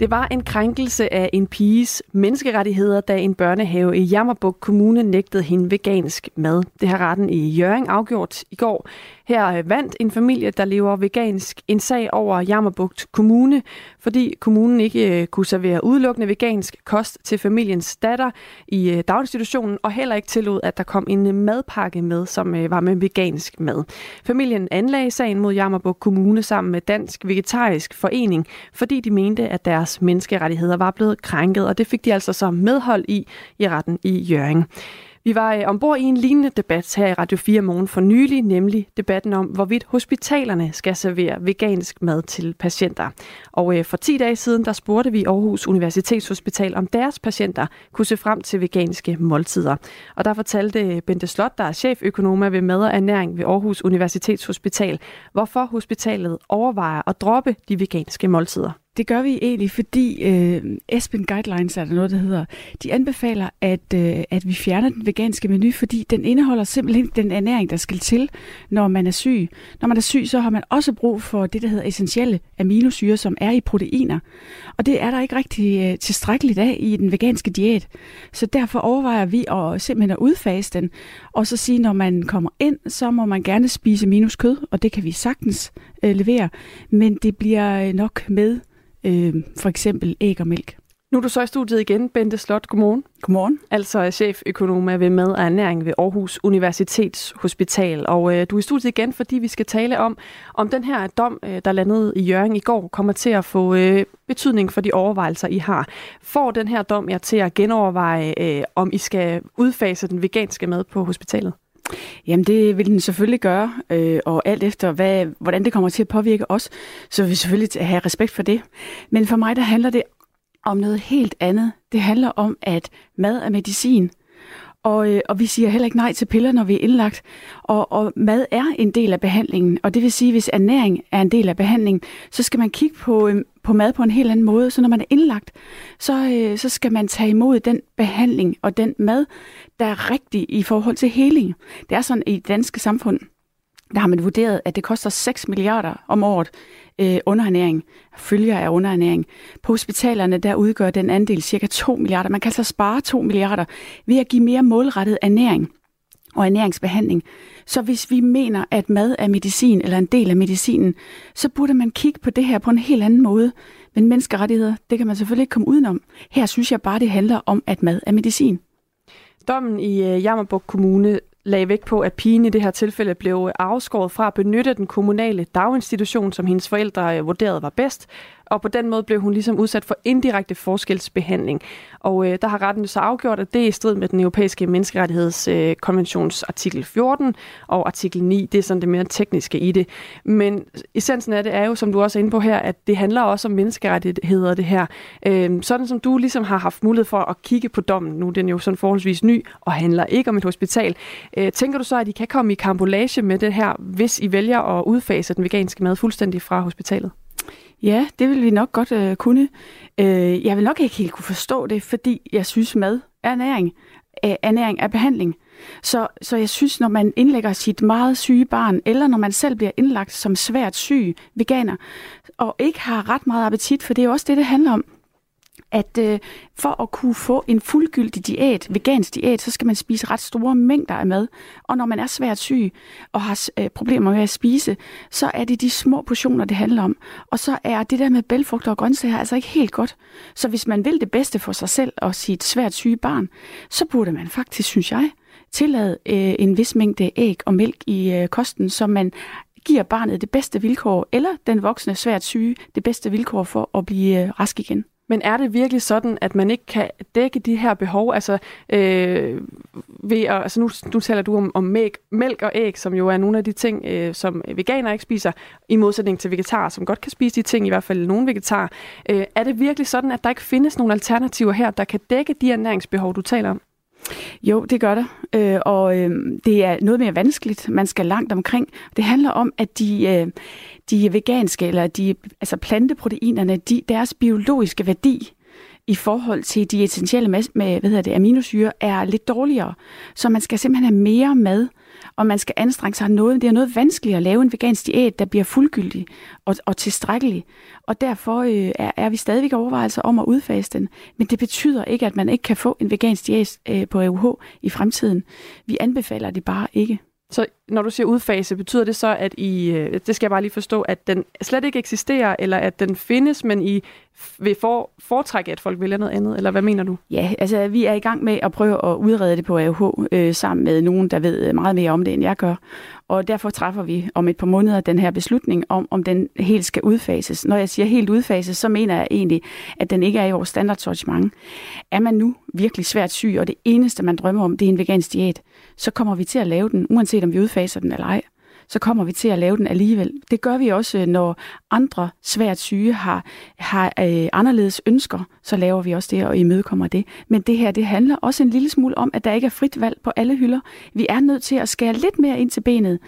Det var en krænkelse af en piges menneskerettigheder, da en børnehave i Jammerbugt Kommune nægtede hende vegansk mad. Det har retten i Hjørring afgjort i går. Her vandt en familie, der lever vegansk, en sag over Jammerbugt Kommune, fordi kommunen ikke kunne servere udelukkende vegansk kost til familiens datter i daginstitutionen, og heller ikke tillod, at der kom en madpakke med, som var med vegansk mad. Familien anlagde sagen mod Jammerbugt Kommune sammen med Dansk Vegetarisk Forening, fordi de mente, at deres menneskerettigheder var blevet krænket, og det fik de altså så medhold i i retten i Hjørring. Vi var ombord i en lignende debat her i Radio fire Morgen for nylig, nemlig debatten om, hvorvidt hospitalerne skal servere vegansk mad til patienter. Og for ti dage siden, der spurgte vi Aarhus Universitets Hospital, om deres patienter kunne se frem til veganske måltider. Og der fortalte Bente Slot, der er cheføkonom ved mad og ernæring ved Aarhus Universitets Hospital, hvorfor hospitalet overvejer at droppe de veganske måltider. Det gør vi egentlig, fordi øh, Espen Guidelines er der noget, der hedder. De anbefaler, at, øh, at vi fjerner den veganske menu, fordi den indeholder simpelthen den ernæring, der skal til, når man er syg. Når man er syg, så har man også brug for det, der hedder essentielle aminosyrer, som er i proteiner. Og det er der ikke rigtig øh, tilstrækkeligt af i den veganske diæt. Så derfor overvejer vi at, simpelthen at udfase den, og så sige, når man kommer ind, så må man gerne spise minus kød, og det kan vi sagtens øh, levere, men det bliver nok med for eksempel æg og mælk. Nu er du så i studiet igen, Bente Slot. Godmorgen. Godmorgen. Altså cheføkonom ved mad og ernæring ved Aarhus Universitets Hospital. Og øh, du er i studiet igen, fordi vi skal tale om, om den her dom, øh, der landede i Hjørring i går, kommer til at få øh, betydning for de overvejelser, I har. Får den her dom jer til at genoverveje, øh, om I skal udfase den veganske mad på hospitalet? Jamen det vil den selvfølgelig gøre, øh, og alt efter, hvad, hvordan det kommer til at påvirke os, så vil vi selvfølgelig have respekt for det. Men for mig, der handler det om noget helt andet. Det handler om, at mad er medicin, og, øh, og vi siger heller ikke nej til piller, når vi er indlagt. Og, og mad er en del af behandlingen, og det vil sige, at hvis ernæring er en del af behandlingen, så skal man kigge på, øh, på mad på en helt anden måde. Så når man er indlagt, så, øh, så skal man tage imod den behandling og den mad, der er rigtig i forhold til heling. Det er sådan i det danske samfund, der har man vurderet, at det koster seks milliarder om året øh, underernæring, følger af underernæring. På hospitalerne, der udgør den andel cirka to milliarder. Man kan altså spare to milliarder ved at give mere målrettet ernæring og ernæringsbehandling. Så hvis vi mener, at mad er medicin eller en del af medicinen, så burde man kigge på det her på en helt anden måde. Men menneskerettigheder, det kan man selvfølgelig ikke komme udenom. Her synes jeg bare, det handler om, at mad er medicin. Dommen i Jammerbugt Kommune lagde vægt på, at pigen i det her tilfælde blev afskåret fra at benytte den kommunale daginstitution, som hendes forældre vurderede var bedst, og på den måde blev hun ligesom udsat for indirekte forskelsbehandling. Og øh, der har retten så afgjort, at det er i strid med den europæiske menneskerettighedskonventions øh, artikel fjorten og artikel ni. Det er sådan det mere tekniske i det. Men essensen af det er jo, som du også er inde på her, at det handler også om menneskerettigheder, det her. Øh, sådan som du ligesom har haft mulighed for at kigge på dommen, nu den er jo sådan forholdsvis ny og handler ikke om et hospital. Øh, tænker du så, at I kan komme i karambolage med det her, hvis I vælger at udfase den veganske mad fuldstændig fra hospitalet? Ja, det vil vi nok godt øh, kunne. Øh, jeg vil nok ikke helt kunne forstå det, fordi jeg synes, mad er ernæring. Æ, ernæring er behandling. Så, så jeg synes, når man indlægger sit meget syge barn, eller når man selv bliver indlagt som svært syg veganer, og ikke har ret meget appetit, for det er også det, det handler om, at øh, for at kunne få en fuldgyldig diæt, vegansk diæt, så skal man spise ret store mængder af mad. Og når man er svært syg og har øh, problemer med at spise, så er det de små portioner, det handler om. Og så er det der med bælgfrugter og grøntsager altså ikke helt godt. Så hvis man vil det bedste for sig selv og sit svært syge barn, så burde man faktisk, synes jeg, tillade øh, en vis mængde æg og mælk i øh, kosten, så man giver barnet det bedste vilkår, eller den voksne svært syge det bedste vilkår for at blive øh, rask igen. Men er det virkelig sådan, at man ikke kan dække de her behov? Altså, øh, ved at, altså nu, nu taler du om, om mælk, mælk og æg, som jo er nogle af de ting, øh, som veganer ikke spiser, i modsætning til vegetarer, som godt kan spise de ting, i hvert fald nogle vegetarer. Øh, er det virkelig sådan, at der ikke findes nogle alternativer her, der kan dække de ernæringsbehov, du taler om? Jo, det gør det, øh, og øh, det er noget mere vanskeligt. Man skal langt omkring. Det handler om, at de, øh, de veganske, eller de, altså planteproteinerne, de, deres biologiske værdi i forhold til de essentielle mas- med, hvad hedder det, aminosyre, er lidt dårligere. Så man skal simpelthen have mere mad, og man skal anstrenge sig noget. Det er noget vanskeligere at lave en vegansk diæt, der bliver fuldgyldig og, og tilstrækkelig. Og derfor øh, er, er vi stadigvæk overvejelser om at udfase den. Men det betyder ikke, at man ikke kan få en vegansk diæt øh, på A U H i fremtiden. Vi anbefaler det bare ikke. Så når du siger udfase, betyder det så, at I, det skal jeg bare lige forstå, at den slet ikke eksisterer, eller at den findes, men I vil for, foretrække, at folk vælger noget andet, eller hvad mener du? Ja, altså vi er i gang med at prøve at udrede det på A U H øh, sammen med nogen, der ved meget mere om det, end jeg gør. Og derfor træffer vi om et par måneder den her beslutning om, om den helt skal udfases. Når jeg siger helt udfases, så mener jeg egentlig, at den ikke er i vores standardsortiment. Er man nu virkelig svært syg, og det eneste, man drømmer om, det er en vegansk diæt, så kommer vi til at lave den, uanset om vi udfaser den eller ej, så kommer vi til at lave den alligevel. Det gør vi også, når andre svært syge har, har øh, anderledes ønsker, så laver vi også det og imødekommer det. Men det her, det handler også en lille smule om, at der ikke er frit valg på alle hylder. Vi er nødt til at skære lidt mere ind til benet.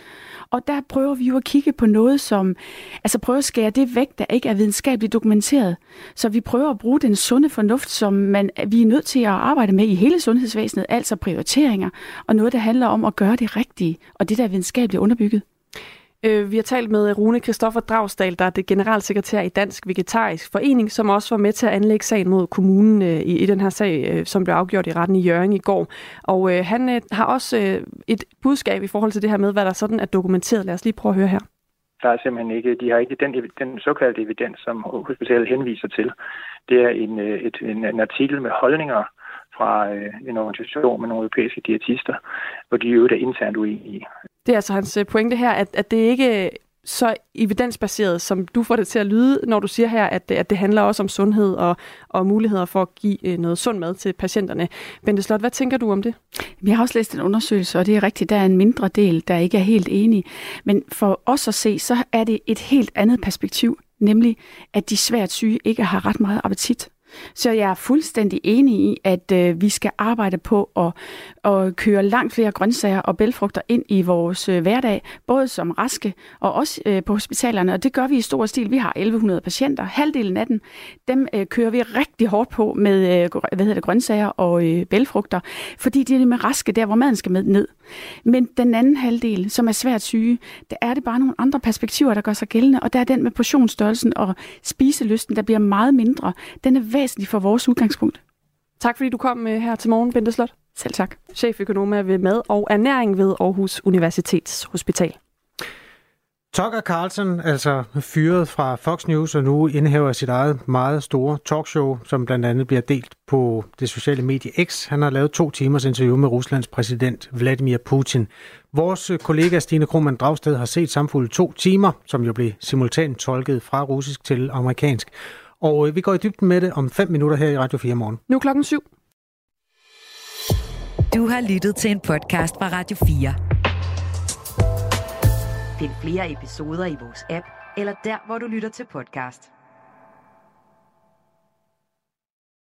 Og der prøver vi jo at kigge på noget, som altså prøver at skære det væk, der ikke er videnskabeligt dokumenteret. Så vi prøver at bruge den sunde fornuft, som man, vi er nødt til at arbejde med i hele sundhedsvæsenet, altså prioriteringer, og noget, der handler om at gøre det rigtige, og det, der er videnskabeligt underbygget. Vi har talt med Rune Kristoffer Dragsdal, der er det generalsekretær i Dansk Vegetarisk Forening, som også var med til at anlægge sagen mod kommunen i den her sag, som blev afgjort i retten i Hjørring i går. Og han har også et budskab i forhold til det her med, hvad der sådan er dokumenteret. Lad os lige prøve at høre her. Der er simpelthen ikke, de har ikke den, den såkaldte evidens, som hospitalet henviser til. Det er en, et, en, en artikel med holdninger fra en organisation med nogle europæiske diætister, hvor de jo er internt uenige. Det er altså hans pointe her, at, at det ikke så evidensbaseret, som du får det til at lyde, når du siger her, at, at det handler også om sundhed og, og muligheder for at give noget sund mad til patienterne. Bente Slot, hvad tænker du om det? Jeg har også læst en undersøgelse, og det er rigtigt, der er en mindre del, der ikke er helt enige. Men for os at se, så er det et helt andet perspektiv, nemlig at de svært syge ikke har ret meget appetit. Så jeg er fuldstændig enig i, at øh, vi skal arbejde på at, at køre langt flere grøntsager og bælgfrugter ind i vores øh, hverdag, både som raske og også øh, på hospitalerne, og det gør vi i stor stil. Vi har elleve hundrede patienter, halvdelen af dem, dem øh, kører vi rigtig hårdt på med øh, hvad hedder det, grøntsager og øh, bælgfrugter, fordi de er med raske der, hvor maden skal med ned. Men den anden halvdel, som er svært syge, der er det bare nogle andre perspektiver, der gør sig gældende, og der er den med portionsstørrelsen og spiselysten, der bliver meget mindre. Den er væsentlig for vores udgangspunkt. Tak fordi du kom her til morgen, Bente Slot. Selv tak. Cheføkonom ved mad og ernæring ved Aarhus Universitets Hospital. Tucker Carlson, altså fyret fra Fox News, og nu indhæver sit eget meget store talkshow, som blandt andet bliver delt på det sociale medie X. Han har lavet to timers interview med Ruslands præsident Vladimir Putin. Vores kollega Stine Krohmann Dragsted har set samfulde to timer, som jo blev simultant tolket fra russisk til amerikansk. Og vi går i dybden med det om fem minutter her i Radio fire morgen. Nu klokken syv. Du har lyttet til en podcast fra Radio fire. Find flere episoder i vores app, eller der, hvor du lytter til podcast.